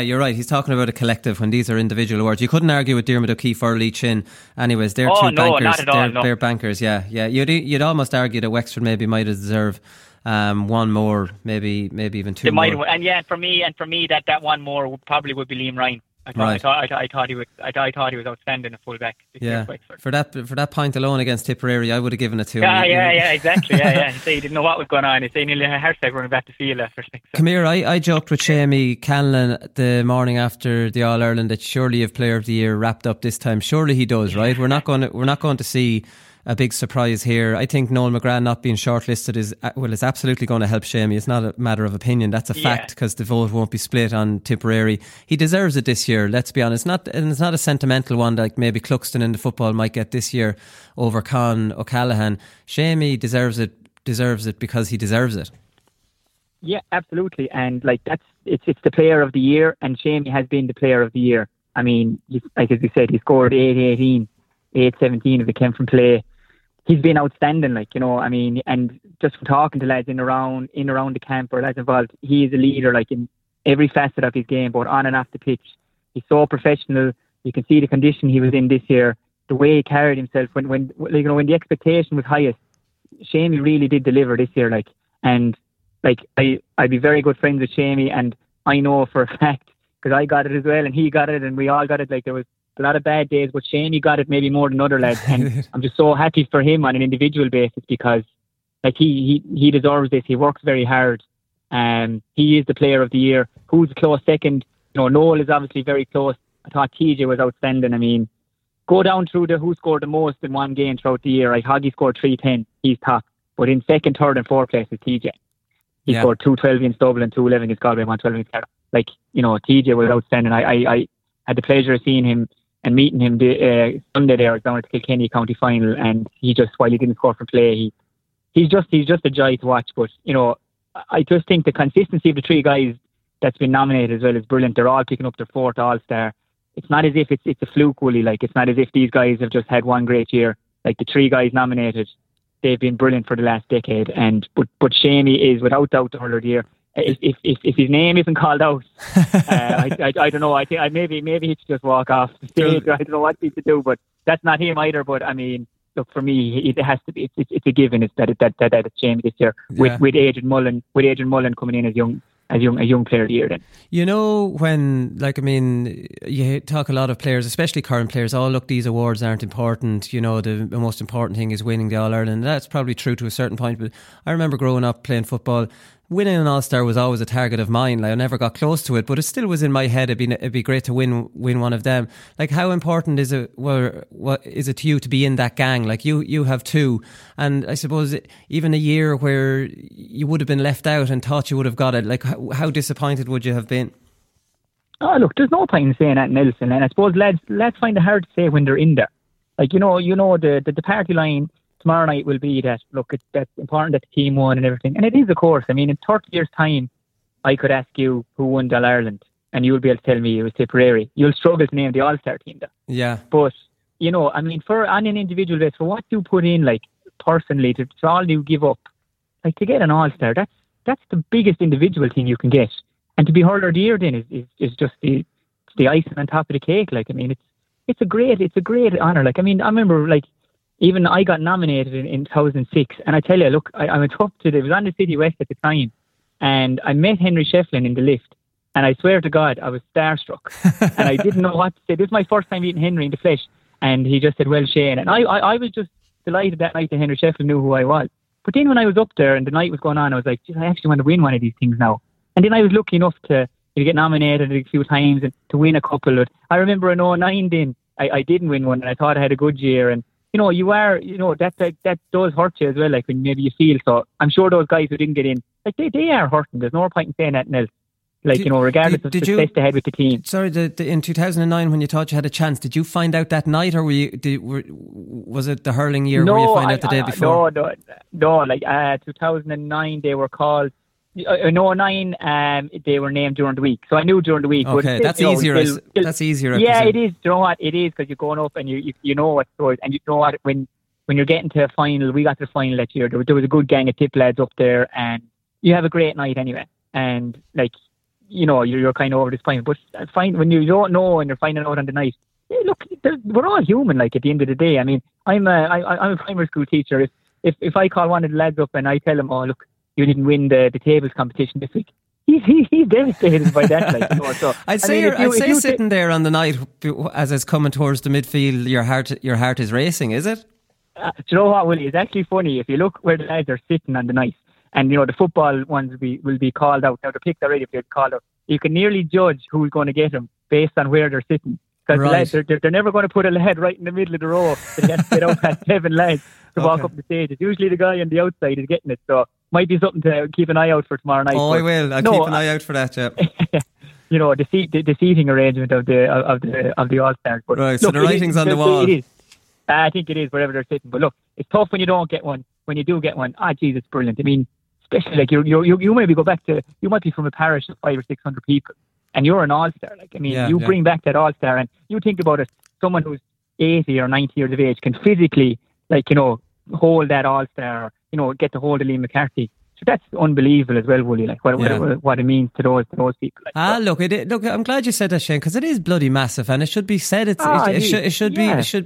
you're right. He's talking about a collective when these are individual awards. You couldn't argue with Dermot O'Keefe or Lee Chin. Anyways, they're two bankers. Not at all, they're bankers. Yeah. You'd almost argue that Wexford maybe might have deserved one more, maybe even two. They might, and yeah, for me that one more probably would be Liam Ryan. I thought he was outstanding at fullback. Yeah, for that point alone against Tipperary, I would have given it to him. Exactly. Yeah. So he didn't know what was going on. He said nearly a hashtag running back to field after six. Come here, I joked with Shamey Canlan the morning after the All Ireland that surely if Player of the Year wrapped up this time, surely he does, right? We're not going to see a big surprise here. I think Noel McGrath not being shortlisted is absolutely going to help Shamey. It's not a matter of opinion. That's a fact, because the vote won't be split on Tipperary. He deserves it this year, let's be honest. It's not a sentimental one like maybe Cluxton in the football might get this year over Con O'Callaghan. Shamey deserves it because he deserves it. Yeah, absolutely. And like it's the Player of the Year, and Shamey has been the Player of the Year. I mean, like as we said, he scored 8-18, 8-17 if it came from play. He's been outstanding, like, you know, I mean, and just from talking to lads in around the camp or lads involved, he is a leader, like, in every facet of his game, both on and off the pitch. He's so professional. You can see the condition he was in this year, the way he carried himself. When the expectation was highest, Shamey really did deliver this year, like, and, like, I'd be very good friends with Shamey, and I know for a fact, because I got it as well, and he got it, and we all got it, like, there was a lot of bad days, but Shaney got it maybe more than other lads, and I'm just so happy for him on an individual basis, because like he deserves this. He works very hard. He is the Player of the Year. Who's close second? You know, Noel is obviously very close. I thought TJ was outstanding. I mean, go down through the who scored the most in one game throughout the year. Like Hoggy scored 3-10, he's top. But in second, third and fourth place is TJ. He scored 2-12 against Dublin, 2-11 against Galway, 1-12 against Clare. Like, you know, TJ was outstanding. I had the pleasure of seeing him and meeting him Sunday there down at the Kilkenny County Final, and he just, while he didn't score for play, he's just a joy to watch. But, you know, I just think the consistency of the three guys that's been nominated as well is brilliant. They're all picking up their fourth All-Star. It's not as if it's a fluke, Willie. Like, it's not as if these guys have just had one great year. Like, the three guys nominated, they've been brilliant for the last decade. And but Shamey is without doubt the Hurler of the Year. If his name isn't called out, I don't know. I think maybe he should just walk off the stage. I don't know what he should do, but that's not him either. But I mean, look, for me, it has to be. It's a given. It's that it's Shamey this year with Adrian Mullen coming in as young Player of the Year. Then, you know, when, like, I mean, you talk a lot of players, especially current players, look, these awards aren't important, you know, the most important thing is winning the All-Ireland. That's probably true to a certain point, but I remember growing up playing football, winning an All-Star was always a target of mine. Like, I never got close to it, but it still was in my head. It'd be great to win one of them. Like, how important is it? What is it to you to be in that gang? Like, you have two, and I suppose even a year where you would have been left out and thought you would have got it. Like, how disappointed would you have been? Oh, look, there's no point in saying that, Nelson. And I suppose lads find it hard to say when they're in there. Like, you know, the party line tomorrow night will be that, look, that's important that the team won and everything. And it is, of course. I mean, in 30 years' time, I could ask you who won All Ireland, and you'll be able to tell me it was Tipperary. You'll struggle to name the All-Star team there. Yeah. But, you know, I mean, on an individual basis, for what you put in, like, personally, to all you give up, like, to get an All-Star, that's the biggest individual thing you can get. And to be hurler of the year then is just the icing on top of the cake. Like, I mean, it's a great honour. Like, I mean, I remember, like, even I got nominated in 2006, and I tell you, look, I went up to it was on the City West at the time, and I met Henry Shefflin in the lift, and I swear to God, I was starstruck, and I didn't know what to say. This was my first time meeting Henry in the flesh, and he just said, "Well, Shane," and I was just delighted that night that Henry Shefflin knew who I was. But then when I was up there and the night was going on, I was like, I actually want to win one of these things now. And then I was lucky enough to get nominated a few times and to win a couple. I remember in 2009 then, I didn't win one, and I thought I had a good year. And, you know, that does hurt you as well, like, when maybe you feel so. I'm sure those guys who didn't get in, like, they are hurting. There's no point in saying that, Nell. Like, regardless of success they had with the team. Sorry, in 2009 when you thought you had a chance, did you find out that night, or was it the hurling year where you find out the day before? No, like, 2009 they were called. In 2009, they were named during the week, so I knew during the week. Okay, that's easier. That's easier. Yeah, it is. You know what? It is, because you're going up and you know what stories, and you know what when you're getting to a final. We got to the final that year. There was a good gang of tip lads up there, and you have a great night anyway. And, like, you know, you're kind of over this point, but when you don't know and you're finding out on the night. Yeah, look, we're all human. Like, at the end of the day, I mean, I'm a primary school teacher. If I call one of the lads up and I tell him, "Oh, look, you didn't win the tables competition this week," He's devastated by that. Like, you know, so, I'd say sitting there on the night as it's coming towards the midfield, your heart is racing, is it? Do you know what, Willie? It's actually funny if you look where the lads are sitting on the night, and, you know, the football ones will be called out. Now, they're picked already, if they're called out. You can nearly judge who's going to get them based on where they're sitting. Because right. The lads, they're never going to put a lad right in the middle of the row. They have to get out past 7 lads to walk up the stage. It's usually the guy on the outside is getting it, so might be something to keep an eye out for tomorrow night. Oh, I will. I'll keep an eye out for that. Yeah. You know, the seating arrangement of the All Stars. Right. So look, the writing's on the wall. It is. I think it is wherever they're sitting. But look, it's tough when you don't get one. When you do get one, geez, it's brilliant. I mean, especially, like, you maybe go back to, you might be from a parish of 500 or 600 people, and you're an All Star. Like, I mean, you bring back that All Star, and you think about it. Someone who's 80 or 90 years of age can physically, like, you know, hold that All Star. You know, get to hold of Liam McCarthy. So that's unbelievable as well, Willie. Like, what it means to those people. Like, look. I'm glad you said that, Shane, because it is bloody massive, and it should be said. It should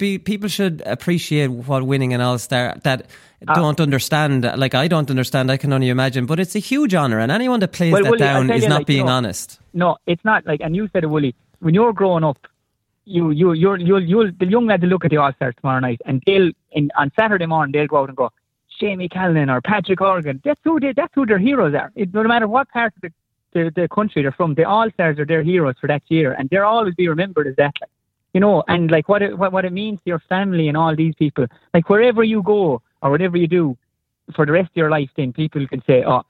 be. People should appreciate what winning an All Star that don't understand. Like, I don't understand. I can only imagine. But it's a huge honour, and anyone that plays that Willie, down is not, like, being honest. No, it's not. Like, and you said it, Willie. When you're growing up, the young lads will look at the All Stars tomorrow night, and on Saturday morning they'll go out and go, Shane Callan or Patrick Horgan. That's who their heroes are. No matter what part of the country they're from, the All-Stars are their heroes for that year, and they'll always be remembered as that. Like, you know, and, like, what it means to your family and all these people. Like, wherever you go or whatever you do for the rest of your life, then people can say, "Oh,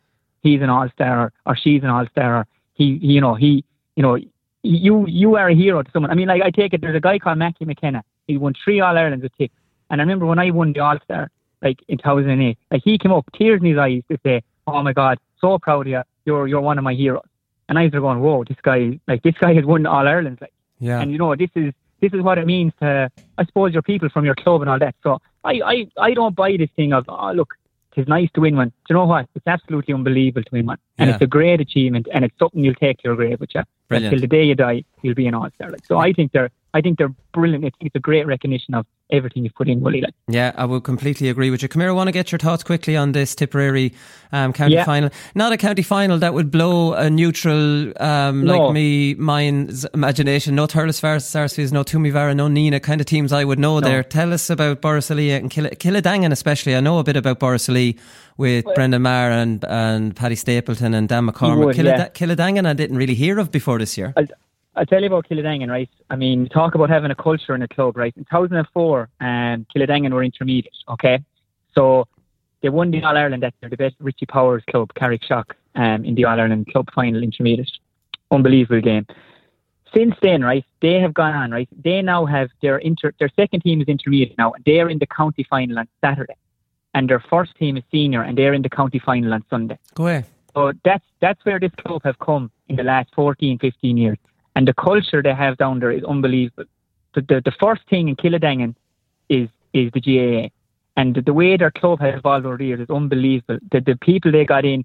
he's an All-Star," or "She's an All-Star," or you are a hero to someone. I mean, like, I take it. There's a guy called Mackie McKenna. He won 3 All Irelands with Tipp, and I remember when I won the All-Star, like, in 2008, like, he came up, tears in his eyes, to say, "Oh my God, so proud of you. You're one of my heroes." And I was going, "Whoa, this guy has won All Ireland." Like, yeah. And, you know, this is what it means to, I suppose, your people from your club and all that. So I don't buy this thing of, "Oh, look, it's nice to win one." Do you know what? It's absolutely unbelievable to win one, and it's a great achievement, and it's something you'll take to your grave with you. Until the day you die, you'll be an All Star. Like, so I think they're brilliant. I think it's a great recognition of everything you've put in, really. Like. Yeah, I would completely agree with you. Come here, I want to get your thoughts quickly on this Tipperary county final. Not a county final that would blow a neutral like me, mine's imagination. No Thurlasfar, Sarsfields, no Tumivara, no Nina, kind of teams I would know there. Tell us about Borrisalia and Killadangan especially. I know a bit about Borrisalia with Brendan Maher and Paddy Stapleton and Dan McCormick. Killadangan I didn't really hear of before this year. I'll tell you about Killadangan, right? I mean, talk about having a culture in a club, right? In 2004, Killadangan were intermediate, okay? So they won the All-Ireland that year, the best Richie Powers club, Carrickshock, in the All-Ireland club final intermediate. Unbelievable game. Since then, right, they have gone on, right? They now have their second team is intermediate now, and they're in the county final on Saturday. And their first team is senior, and they're in the county final on Sunday. Go ahead. So that's where this club have come in the last 14, 15 years. And the culture they have down there is unbelievable. The first thing in Killadangan is the GAA. And the way their club has evolved over the years is unbelievable. The people they got in,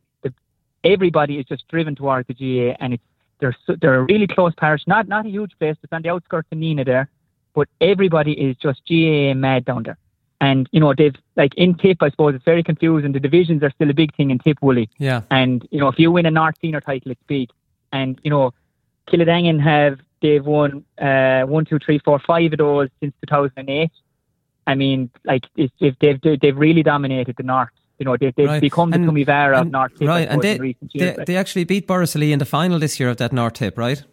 everybody is just driven towards the GAA. And they're a really close parish. Not a huge place. It's on the outskirts of Nina there. But everybody is just GAA mad down there. And, you know, they've, like in Tip, I suppose, it's very confusing. The divisions are still a big thing in Tip, Woolley. Yeah. And, you know, if you win a North Senior title, it's big. And, you know, Killadangan they've won 1, 2, 3, 4, 5 of those since 2008. I mean, like they've really dominated the North. You know, they've become the Tumivara of North Tip. Right, and in recent years, they actually beat Borrisalia in the final this year of that North Tip, right?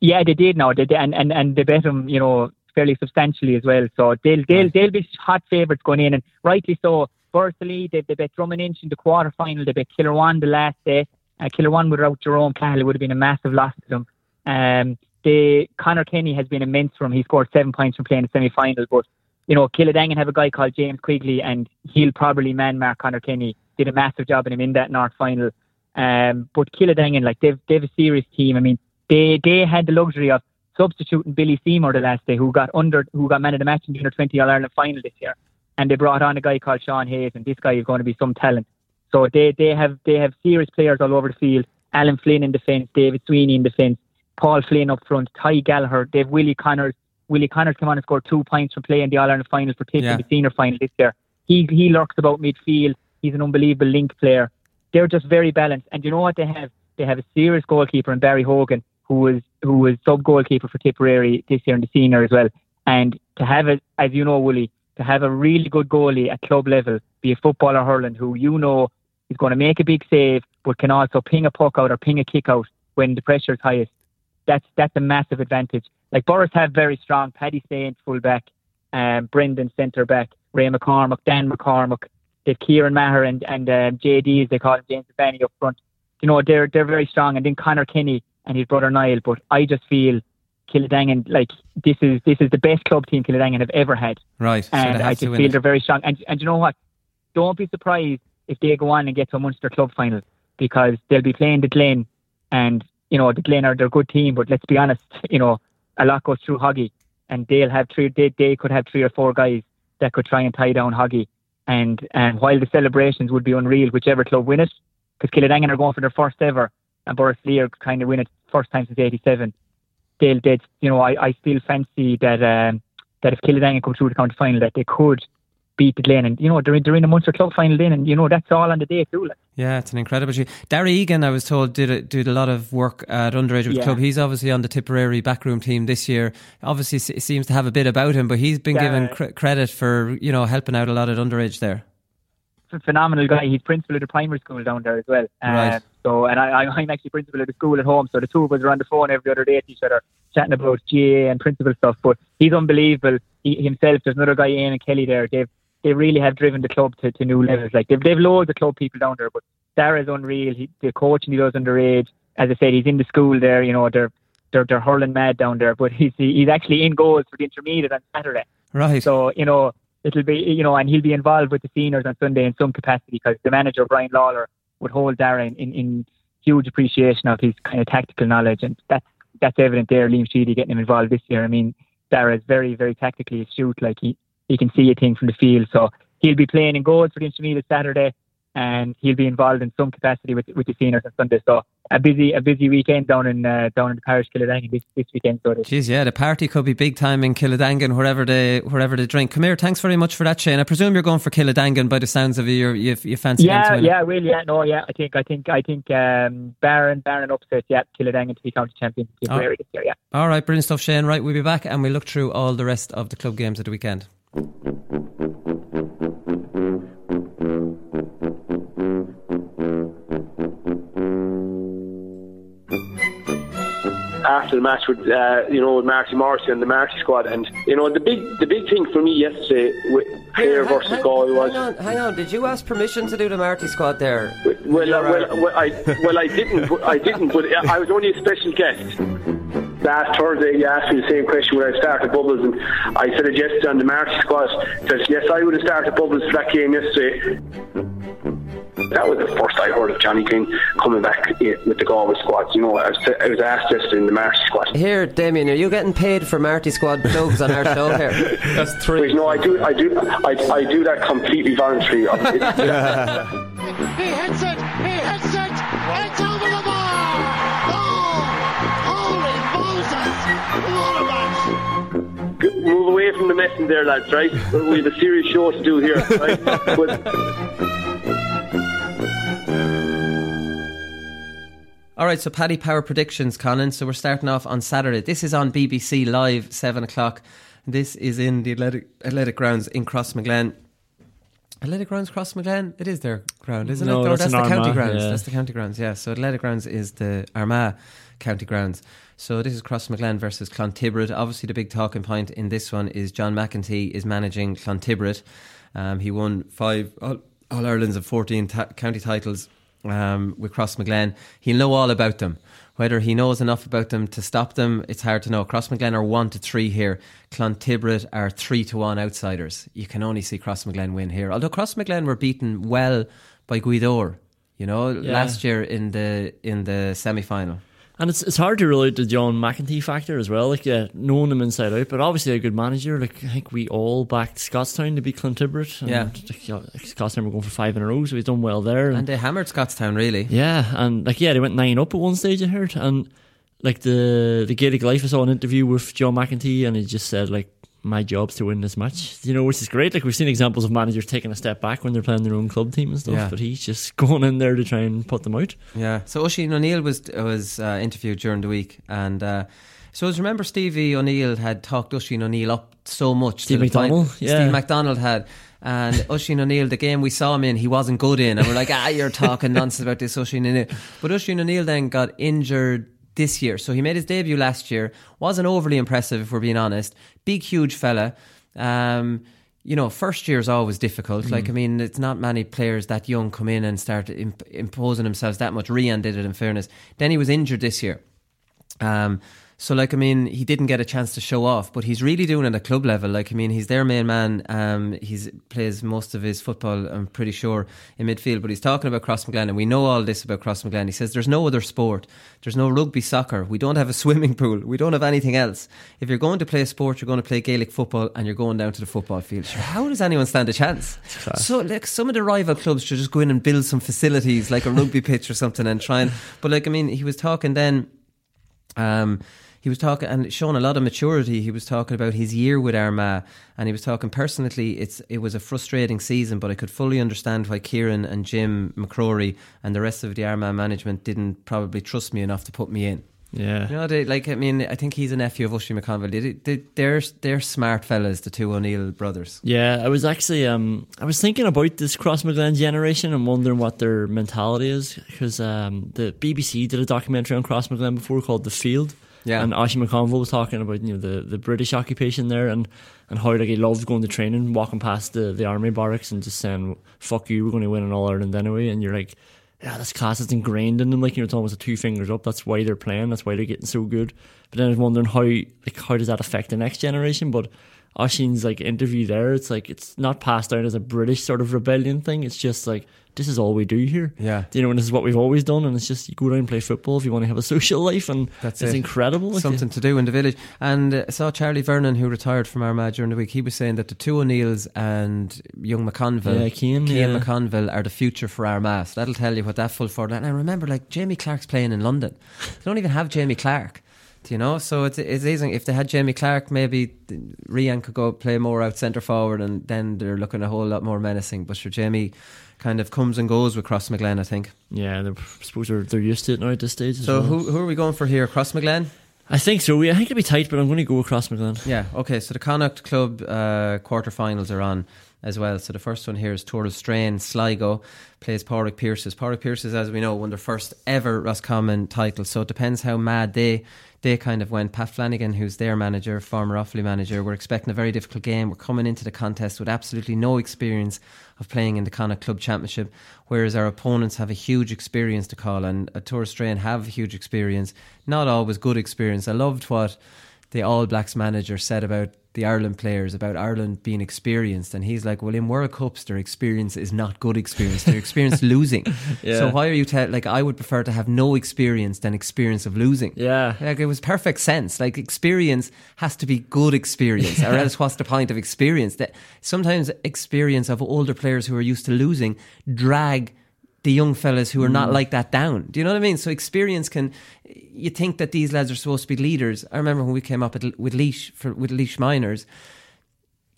Yeah, they did. Now they and they bet them, you know, fairly substantially as well. So they'll be hot favourites going in, and rightly so. Borrisalia, they bet Drumininch in the quarter final. They bet Killarwan the last day. Killarwan without Jerome Cahill would have been a massive loss to them. Conor Kenny has been immense for him. He scored 7 points from playing the semi-final. But, you know, Killadangan have a guy called James Quigley, and he'll probably man-mark Conor Kenny. Did a massive job in him in that North final. But Killadangan, like, they've a serious team. I mean, they had the luxury of substituting Billy Seymour the last day, who got man of the match in the Under-20 All-Ireland final this year. And they brought on a guy called Sean Hayes, and this guy is going to be some talent. So they have serious players all over the field. Alan Flynn in defence, David Sweeney in defence, Paul Flynn up front, Ty Gallagher. They've Willie Connors. Willie Connors came on and scored 2 points from playing the All-Ireland final for Tip in the senior final this year. He lurks about midfield. He's an unbelievable link player. They're just very balanced. And you know what they have? They have a serious goalkeeper in Barry Hogan, who was sub-goalkeeper for Tipperary this year in the senior as well. And to have it, as you know, Willie, to have a really good goalie at club level, be a footballer hurling, who you know is going to make a big save, but can also ping a puck out or ping a kick out when the pressure is highest. That's a massive advantage. Like Boris have very strong Paddy Saint full back, Brendan centre back, Ray McCormick, Dan McCormick, they've Kieran Maher and JD as they call him, James Devenney up front. You know, they're very strong. And then Conor Kenny and his brother Niall. But I just feel Killadangan, like this is the best club team Killadangan have ever had. Right. And I just feel they're very strong. And you know what? Don't be surprised if they go on and get to a Munster club final, because they'll be playing the Glen, and you know the Glen are their good team, but let's be honest, you know, a lot goes through Hoggy, and they could have 3 or 4 guys that could try and tie down Hoggy, and while the celebrations would be unreal whichever club win it, because Killadangan are going for their first ever and Borrisalia kind of win it first time since '87. They'll you know, I still fancy that if Killadangan come through the county final that they could beat the Glen, and you know they're in a Munster club final then, and you know that's all on the day too. Like. Yeah, it's an incredible shoot. Darry Egan, I was told, did a lot of work at underage with the club. He's obviously on the Tipperary backroom team this year. Obviously, seems to have a bit about him, but he's been given credit for, you know, helping out a lot at underage there. Phenomenal guy. He's principal at the primary school down there as well. Right. So, and I'm actually principal at the school at home. So the two of us are on the phone every other day to each other, chatting about GAA and principal stuff. But he's unbelievable. He himself. There's another guy, Ian and Kelly there. They really have driven the club to new levels. Like they've loads of club people down there, but Dara's unreal. The coaching he does underage, as I said, he's in the school there. You know, they're hurling mad down there. But he's actually in goals for the intermediate on Saturday. Right. So you know it'll be, you know, and he'll be involved with the seniors on Sunday in some capacity, because the manager Brian Lawler would hold Dara in huge appreciation of his kind of tactical knowledge, and that's evident there. Liam Sheedy getting him involved this year. I mean, Dara is very very tactically astute. Like he can see a thing from the field. So he'll be playing in goals for the intermediate Saturday, and he'll be involved in some capacity with the seniors on Sunday. So a busy weekend down in the parish Killadangan this weekend. So geez, yeah, the party could be big time in Killadangan, wherever they drink. Come here, thanks very much for that, Shane. I presume you're going for Killadangan by the sounds of it. You fancy? I think Barron upset. Yeah, Killadangan to be county champion in Tipperary this year. Yeah. All right, brilliant stuff, Shane. Right, we'll be back and we'll look through all the rest of the club games of the weekend. After the match with Marty Morrissey and the Marty squad, and the big thing for me yesterday with Clare versus Galway was. Hang on, did you ask permission to do the Marty squad there? Well, I didn't. But I was only a special guest. Last Thursday, you asked me the same question when I started Bubbles, and I said it yesterday on the Marty squad. Said yes, I would have started Bubbles for that game yesterday. That was the first I heard of Johnny King coming back with the Galway squad. You know, I was asked just in the Marty squad. Here, Damien, are you getting paid for Marty squad plugs on our show here? That's three. No, I do that completely voluntarily. He hits it. It's over the bar. Oh, holy Moses! What a match! Move away from the mess in there, lads. Right, we have a serious show to do here. Right? All right, so Paddy Power predictions, Colin. So we're starting off on Saturday. This is on BBC Live, 7 o'clock. This is in the Athletic Grounds in Crossmaglen. Athletic Grounds, Crossmaglen? It is their ground, isn't it? No, that's the Armagh, county grounds. Yeah. That's the county grounds, yeah. So Athletic Grounds is the Armagh county grounds. So this is Crossmaglen versus Clontibret. Obviously, the big talking point in this one is John McEntee is managing Clontibret. He won 5 All-Irelands and 14 county titles. With Crossmaglen, he'll know all about them. Whether he knows enough about them to stop them, it's hard to know. Crossmaglen are 1-3 here. Clontibret are 3-1 outsiders. You can only see Crossmaglen win here. Although Crossmaglen were beaten well by Gaoth, last year in the semi final. And it's hard to rule out the John McEntee factor as well. Knowing him inside out, but obviously a good manager. I think we all backed Scottstown to beat Clontibret. And Scottstown were going for 5 in a row, so he's done well there. And they hammered Scottstown, really. Yeah, and they went 9 up at one stage, I heard. And the Gaelic Life, I saw an interview with John McEntee, and he just said my job's to win this match, which is great. We've seen examples of managers taking a step back when they're playing their own club team and stuff, but he's just going in there to try and put them out. Yeah. So Oisin O'Neill was interviewed during the week, and so I remember Stevie O'Neill had talked Oisin O'Neill up so much. Steve MacDonald had. And Oisin O'Neill, the game we saw him in, he wasn't good in, and we're like, you're talking nonsense about this Oisin O'Neill. But Oisin O'Neill then got injured this year, so he made his debut last year. Wasn't overly impressive, if we're being honest. Big, huge fella. First year is always difficult. It's not many players that young come in and start imposing themselves that much. Rian did it, in fairness. Then he was injured this year. He didn't get a chance to show off, but he's really doing it at club level. He's their main man. He plays most of his football, I'm pretty sure, in midfield. But he's talking about Crossmaglen, and we know all this about Crossmaglen. He says there's no other sport. There's no rugby, soccer. We don't have a swimming pool. We don't have anything else. If you're going to play a sport, you're going to play Gaelic football, and you're going down to the football field. How does anyone stand a chance? So, some of the rival clubs should just go in and build some facilities, like a rugby pitch or something, and try and. But he was talking then. He was talking and showing a lot of maturity. He was talking about his year with Armagh, and he was talking personally. It was a frustrating season, but I could fully understand why Kieran and Jim McCrory and the rest of the Armagh management didn't probably trust me enough to put me in. Yeah, I think he's a nephew of Oisin McConville. They're smart fellas, the two O'Neill brothers. Yeah, I was actually I was thinking about this Crossmaglen generation and wondering what their mentality is, because the BBC did a documentary on Crossmaglen before called The Field. Yeah. And Oisin McConville was talking about the British occupation there and how he loved going to training, walking past the army barracks and just saying, "Fuck you, we're going to win an All Ireland anyway," and you're like, yeah, this class is ingrained in them. It's almost a two fingers up. That's why they're playing. That's why they're getting so good. But then I was wondering how does that affect the next generation? But Oisín's like interview there, it's like it's not passed down as a British sort of rebellion thing. It's just like, this is all we do here. Yeah. You know, and this is what we've always done. And it's just, you go down and play football if you want to have a social life. And that's it's incredible. Something to do in the village. And I saw Charlie Vernon, who retired from Armagh during the week, he was saying that the two O'Neills and young McConville, Cian McConville, are the future for Armagh. So that'll tell you what that full forward. And I remember, like, Jamie Clark's playing in London. They don't even have Jamie Clark. You know, so it's easy. If they had Jamie Clark, maybe Rian could go play more out centre forward, and then they're looking a whole lot more menacing. But sure, Jamie kind of comes and goes with Cross McGlenn, I think. Yeah, I suppose they're used to it now at this stage. So who are we going for here? Cross McGlenn? I think so. I think it'll be tight, but I'm going to go with Cross McGlenn. Yeah, okay. So the Connacht Club quarter-finals are on as well. So the first one here is Tuathail Straen. Sligo plays Pádraig Pearses. Pádraig Pearses, as we know, won their first ever Roscommon title. So it depends how mad they kind of went. Pat Flanagan, who's their manager, former Offaly manager, we're expecting a very difficult game. We're coming into the contest with absolutely no experience of playing in the Connacht Club Championship, whereas our opponents have a huge experience to call on. Tuathail Straen have huge experience, not always good experience. I loved what the All Blacks manager said about the Ireland players, about Ireland being experienced, and he's like, well, in World Cups their experience is not good experience, their experience losing. Yeah. So why are you like, I would prefer to have no experience than experience of losing. Yeah, like, it was perfect sense. Like, experience has to be good experience, or else what's the point of experience? That sometimes experience of older players who are used to losing drag the young fellas who are not like that down. Do you know what I mean? So experience can, you think that these lads are supposed to be leaders. I remember when we came up with Laois Minors,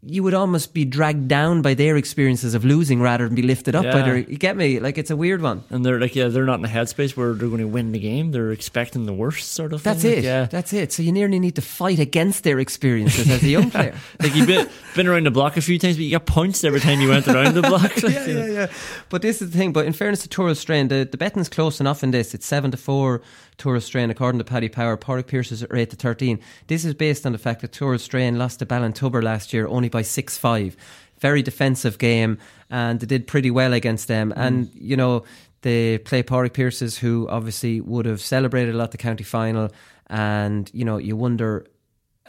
you would almost be dragged down by their experiences of losing rather than be lifted up by their, you get me? Like, it's a weird one. And they're like, they're not in a headspace where they're going to win the game. They're expecting the worst sort of thing. That's it. Yeah. That's it. So you nearly need to fight against their experiences as a young player. Like, you've been around the block a few times, but you got punched every time you went around the block. Like, yeah. But this is the thing. But in fairness to Tuathail Straen, the betting's close enough in this. It's 7-4 Tuathail Straen, according to Paddy Power. Pádraig Pearses at 8-13. This is based on the fact that Tuathail Straen lost to Ballintubber last year only by 6-5. Very defensive game, and they did pretty well against them. And, you know, they play Pádraig Pearses, who obviously would have celebrated a lot the county final. And, you know, you wonder,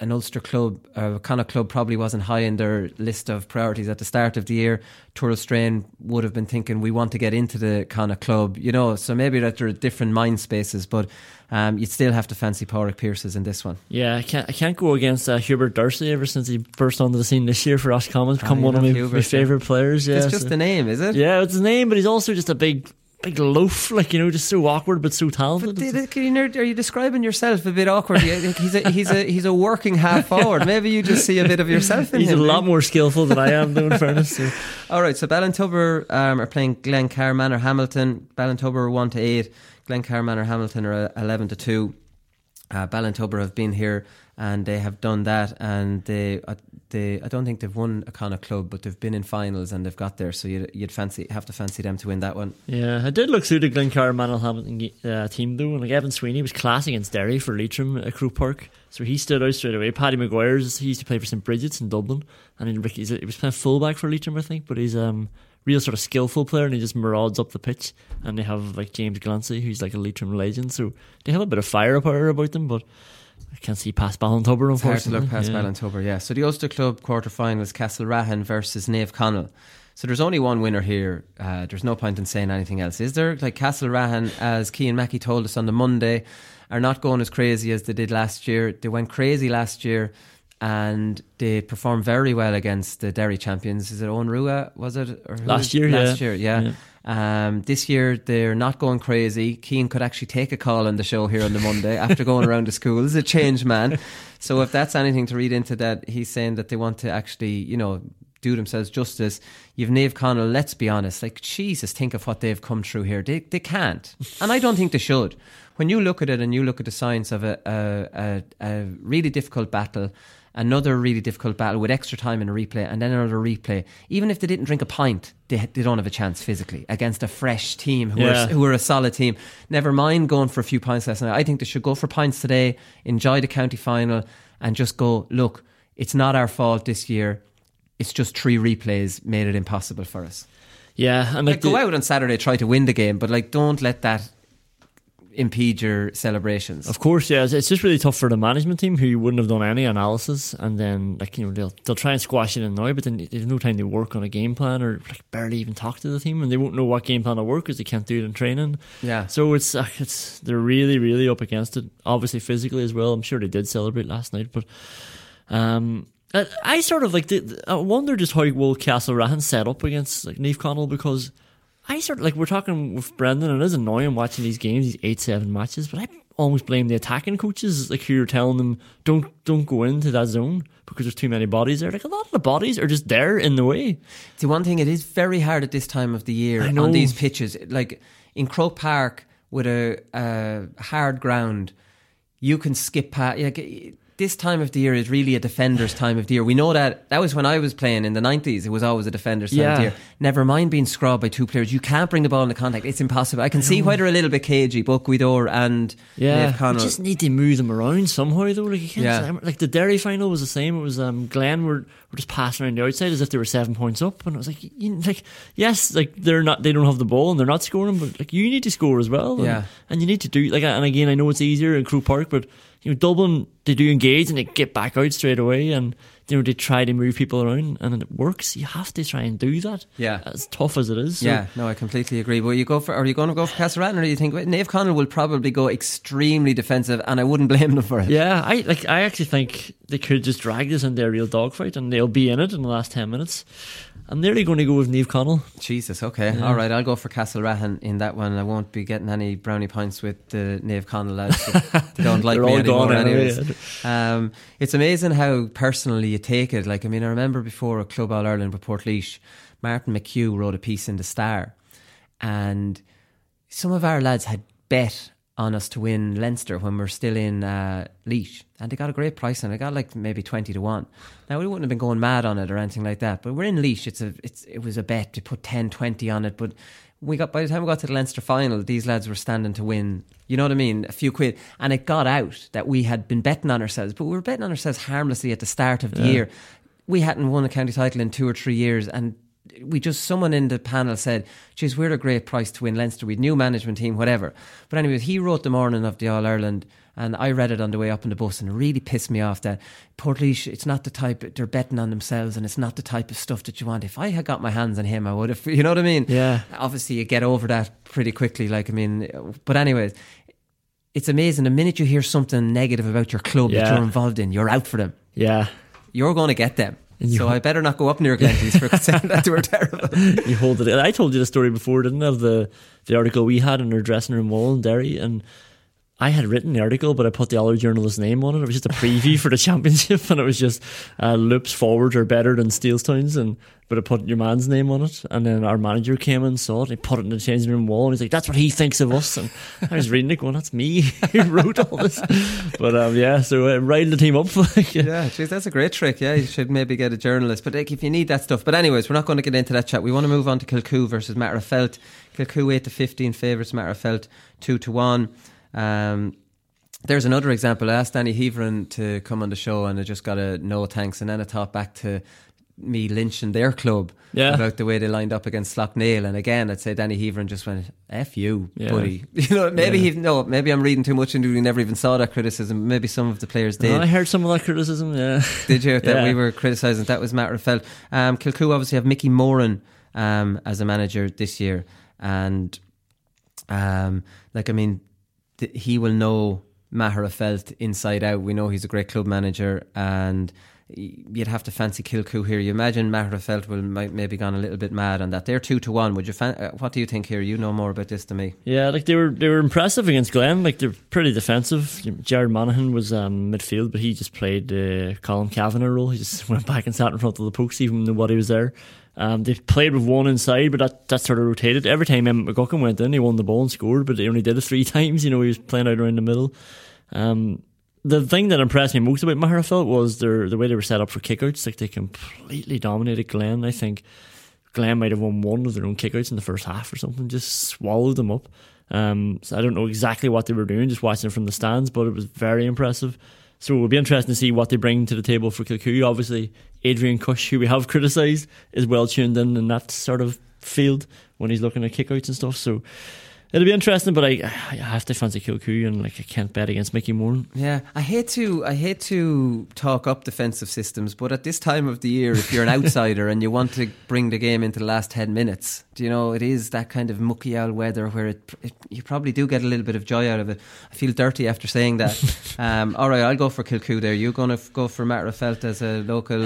an Ulster club, Connacht club, probably wasn't high in their list of priorities at the start of the year. Tuathail Straen would have been thinking, we want to get into the Connacht club, you know, so maybe that there are different mind spaces, but you'd still have to fancy Pádraig Pearses in this one. Yeah, I can't go against Hubert Dursley ever since he burst onto the scene this year for Roscommon. Become one of my favourite players. Yeah, it's just the name, is it? Yeah, it's the name, but he's also just a big loaf, like, you know, just so awkward but so talented. But are you describing yourself a bit awkwardly? He's a working half forward. Maybe you just see a bit of yourself in him. He's a lot more skillful than I am, though, in fairness. So. All right, so Ballintubber are playing Glencar Manor Hamilton. Ballintubber are 1-8. Glencar Manor Hamilton are 11-2. Ballintubber have been here and they have done that, and they I don't think they've won a Connacht club, but they've been in finals and they've got there, so you'd have to fancy them to win that one. Yeah, I did look through the Glencar Manor Hamilton team though, and like, Evan Sweeney was class against Derry for Leitrim at Croke Park, so he stood out straight away. Paddy McGuire's, he used to play for St Bridget's in Dublin, and he was playing fullback for Leitrim, I think, but he's real sort of skillful player, and he just marauds up the pitch. And they have like James Glancy, who's like a Leitrim legend, so they have a bit of firepower about them, but I can't see past Ballintubber, unfortunately. It's hard to look past Ballintubber, yeah. So the Ulster Club quarterfinals, Castlerahan versus Naomh Conaill. So there's only one winner here. There's no point in saying anything else, is there? Like, Castlerahan, as Cian Mackey told us on the Monday, are not going as crazy as they did last year. They went crazy last year, and they performed very well against the Derry champions. Is it Owen Rua, was it? Or last year. This year they're not going crazy. Cian could actually take a call on the show here on the Monday after going around the schools. A changed man. So if that's anything to read into that, he's saying that they want to actually, you know, do themselves justice. You've Naomh Conaill, let's be honest, like, Jesus, think of what they've come through here. They can't, and I don't think they should. When you look at it and you look at the science of a really difficult battle, another really difficult battle with extra time and a replay, and then another replay, even if they didn't drink a pint, they don't have a chance physically against a fresh team who are a solid team. Never mind going for a few pints last night. I think they should go for pints today, enjoy the county final, and just go, look, it's not our fault this year. It's just 3 replays made it impossible for us. Yeah, and like, go out on Saturday, try to win the game, but like, don't let that impede your celebrations. Of course, yeah. It's just really tough for the management team who wouldn't have done any analysis, and then they'll try and squash it in now, but then there's no time to work on a game plan or barely even talk to the team, and they won't know what game plan to work because they can't do it in training. Yeah. So it's they're really, really up against it. Obviously physically as well. I'm sure they did celebrate last night, but I sort of I wonder just how will Castlerahan set up against Naomh Conaill, because I sort of we're talking with Brendan, and it is annoying watching these games, these 8-7 matches, but I almost blame the attacking coaches, who are telling them don't go into that zone because there's too many bodies there. A lot of the bodies are just there in the way. The one thing, it is very hard at this time of the year on these pitches, in Croke Park with a hard ground, you can skip past. This time of the year is really a defender's time of the year. We know that was when I was playing in the 90s. It was always a defender's time of the year. Never mind being scrubbed by two players. You can't bring the ball into contact. It's impossible. I can see why they're a little bit cagey, Buckweedor and Naomh Conaill. You just need to move them around somehow, though. You can't the Derry final was the same. It was Glenn were just passing around the outside as if they were 7 points up, and I was they don't have the ball and they're not scoring, but you need to score as well, and you need to do and again, I know it's easier in Croke Park, but Dublin, they do engage and they get back out straight away, and they try to move people around, and it works. You have to try and do that. Yeah, as tough as it is. So. Yeah, no, I completely agree. But are you going to go for Castlerahan, or do you think Naomh Conaill will probably go extremely defensive, and I wouldn't blame them for it. Yeah, I actually think they could just drag this into a real dogfight, and they'll be in it in the last 10 minutes. I'm nearly going to go with Naomh Conaill. Jesus, okay. Yeah. All right, I'll go for Castlerahan in that one. I won't be getting any brownie pints with the Naomh Conaill lads. They don't like me anymore anyways. It's amazing how personally you take it. I remember before at Club All Ireland with Portlaoise, Martin McHugh wrote a piece in The Star, and some of our lads had bet on us to win Leinster when we were still in Laois, and they got a great price, and they got maybe 20 to 1. Now we wouldn't have been going mad on it or anything like that, but we're in Laois. It was a bet to put 10-20 on it, but by the time we got to the Leinster final, these lads were standing to win, you know what I mean, a few quid. And it got out that we had been betting on ourselves, but we were betting on ourselves harmlessly at the start of the year. We hadn't won a county title in 2 or 3 years, and someone in the panel said, geez, we're a great price to win Leinster. We'd new management team, whatever. But anyway, he wrote the morning of the All-Ireland, and I read it on the way up in the bus, and it really pissed me off that Portlaoise, it's not the type, they're betting on themselves, and it's not the type of stuff that you want. If I had got my hands on him, I would have, you know what I mean? Yeah. Obviously, you get over that pretty quickly, but anyways, it's amazing. The minute you hear something negative about your club that you're involved in, you're out for them. Yeah. You're going to get them. So I better not go up near Glenties for saying that they were terrible. You hold it. I told you the story before, didn't I, of the article we had in our dressing room wall in Derry, and I had written the article, but I put the other journalist's name on it. It was just a preview for the championship, and it was just loops forwards are better than Steelstown's, but I put your man's name on it, and then our manager came in, saw it, and he put it in the changing room wall, and he's like, that's what he thinks of us. And I was reading it going, that's me who wrote all this. But so riding the team up. Geez, that's a great trick. Yeah, you should maybe get a journalist, but if you need that stuff. But anyways, we're not going to get into that chat. We want to move on to Kilcoo versus Matterfelt. Kilcoo 8-15 favourites, Matterfelt 2-1. There's another example. I asked Danny Heverin to come on the show, and I just got a no thanks, and then I thought back to me lynching their club about the way they lined up against Slough-Nail, and again I'd say Danny Heverin just went F you buddy, maybe I'm reading too much into it. He never even saw that criticism. Maybe some of the players did. I heard some of that criticism. Did you? That we were criticising. That was Matterfelt. Kilcoo obviously have Mickey Moran as a manager this year, and he will know Matterfelt inside out. We know he's a great club manager, and you'd have to fancy Kilcoo here. You imagine Matterfelt might gone a little bit mad on that. They're 2-1. Would you? What do you think here? You know more about this than me. Yeah, they were impressive against Glenn. They're pretty defensive. Jared Monaghan was midfield, but he just played the Colin Kavanagh role. He just went back and sat in front of the post, even though he was there. They played with one inside, but that sort of rotated. Every time Eamon McGuckin went in, he won the ball and scored, but he only did it 3 times. He was playing out around the middle. The thing that impressed me most about Matterfelt was the way they were set up for kickouts. They completely dominated Glenn. I think Glenn might have won one of their own kickouts in the first half or something, just swallowed them up. So I don't know exactly what they were doing, just watching from the stands, but it was very impressive. So it will be interesting to see what they bring to the table for Kilcoo. Obviously, Adrian Cush, who we have criticised, is well tuned in that sort of field when he's looking at kickouts and stuff. So It'll be interesting, but I have to fancy Kilkenny, and like I can't bet against Mickey Moore. Yeah, I hate to talk up defensive systems, but at this time of the year, if you're an outsider and you want to bring the game into the last 10 minutes, do you know, it is that kind of mucky owl weather where it you probably do get a little bit of joy out of it. I feel dirty after saying that. All right, I'll go for Kilkenny. There, you're going to go for Matt Raffelt as a local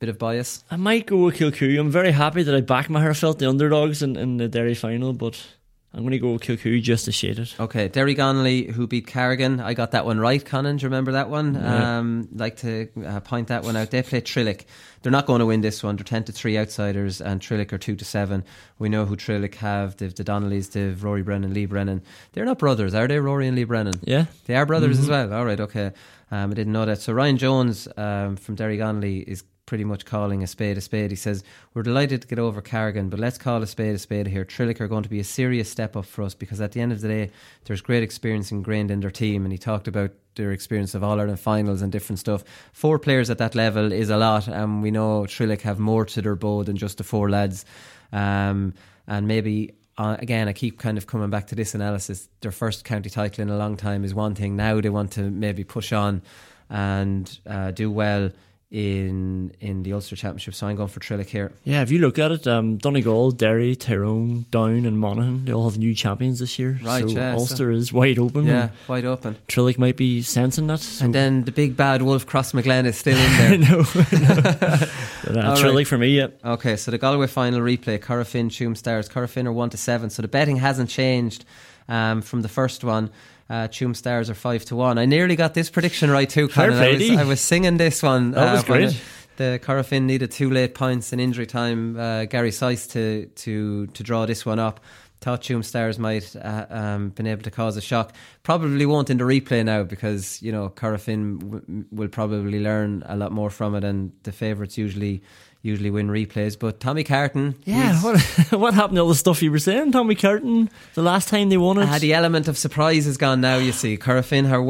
bit of bias. I might go with Kilkenny. I'm very happy that I backed Matt Raffelt, the underdogs, in the Derry final, but I'm going to go with Kilkenny just to shade it. Okay, Derry Connolly, who beat Carrigan. I got that one right, Conan. Do you remember that one? Yeah. Like to point that one out. They play Trillick. They're not going to win this one. They're 10-3 outsiders, and Trillick are 2-7. We know who Trillick have. They've the Donnellys, they've Rory Brennan, Lee Brennan. They're not brothers, are they, Rory and Lee Brennan? Yeah. They are brothers as well. All right, okay. I didn't know that. So Ryan Jones from Derry Connolly is pretty much calling a spade a spade. He says, we're delighted to get over Carrigan, but let's call a spade here. Trillick are going to be a serious step up for us, because at the end of the day, there's great experience ingrained in their team. And he talked about their experience of All-Ireland finals and different stuff. 4 players at that level is a lot, and we know Trillick have more to their bow than just the 4 lads. And maybe, again, I keep kind of coming back to this analysis, their first county title in a long time is one thing. Now they want to maybe push on and do well in the Ulster Championship, so I'm going for Trillick here. Yeah, if you look at it, Donegal, Derry, Tyrone, Down and Monaghan, they all have new champions this year, right? So yeah, Ulster is wide open. Yeah, wide open. Trillick might be sensing that, so. And then the big bad wolf Cross McGlenn is still in there. No, no. But, Trillick right for me, yeah. Okay, so the Galway final replay, Corrafin, Tuam Stars. Corrafin are 1-7, so the betting hasn't changed from the first one. Tuam Stars are 5-1. I nearly got this prediction right too, Conan. I was singing this one. That was great. The Corrafin needed 2 late points in injury time. Gary Syce to draw this one up. Thought Tuam Stars might been able to cause a shock. Probably won't in the replay now, because you know Corrafin will probably learn a lot more from it, and the favourites usually win replays. But Tommy Carton, yeah, what happened to all the stuff you were saying? Tommy Carton, the last time they won it, the element of surprise is gone now. You see, Corrafin are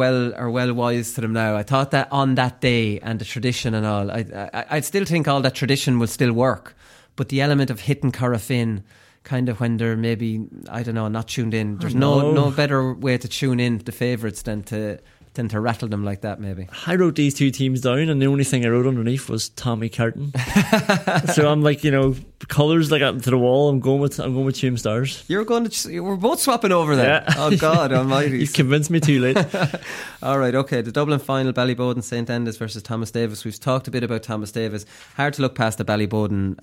well wise to them now. I thought that on that day and the tradition and all, I still think all that tradition will still work, but the element of hitting Corrafin, kind of when they're maybe, I don't know, not tuned in. There's no better way to tune in the favourites than to rattle them like that, maybe. I wrote these 2 teams down, and the only thing I wrote underneath was Tommy Carton. So I'm like, you know, colours like to the wall. I'm going with Tuam Stars. You're going to. We're both swapping over there. Yeah. Oh God, almighty! You've convinced me too late. All right, okay. The Dublin final: Ballyboden St Enda's versus Thomas Davis. We've talked a bit about Thomas Davis. Hard to look past the Ballyboden.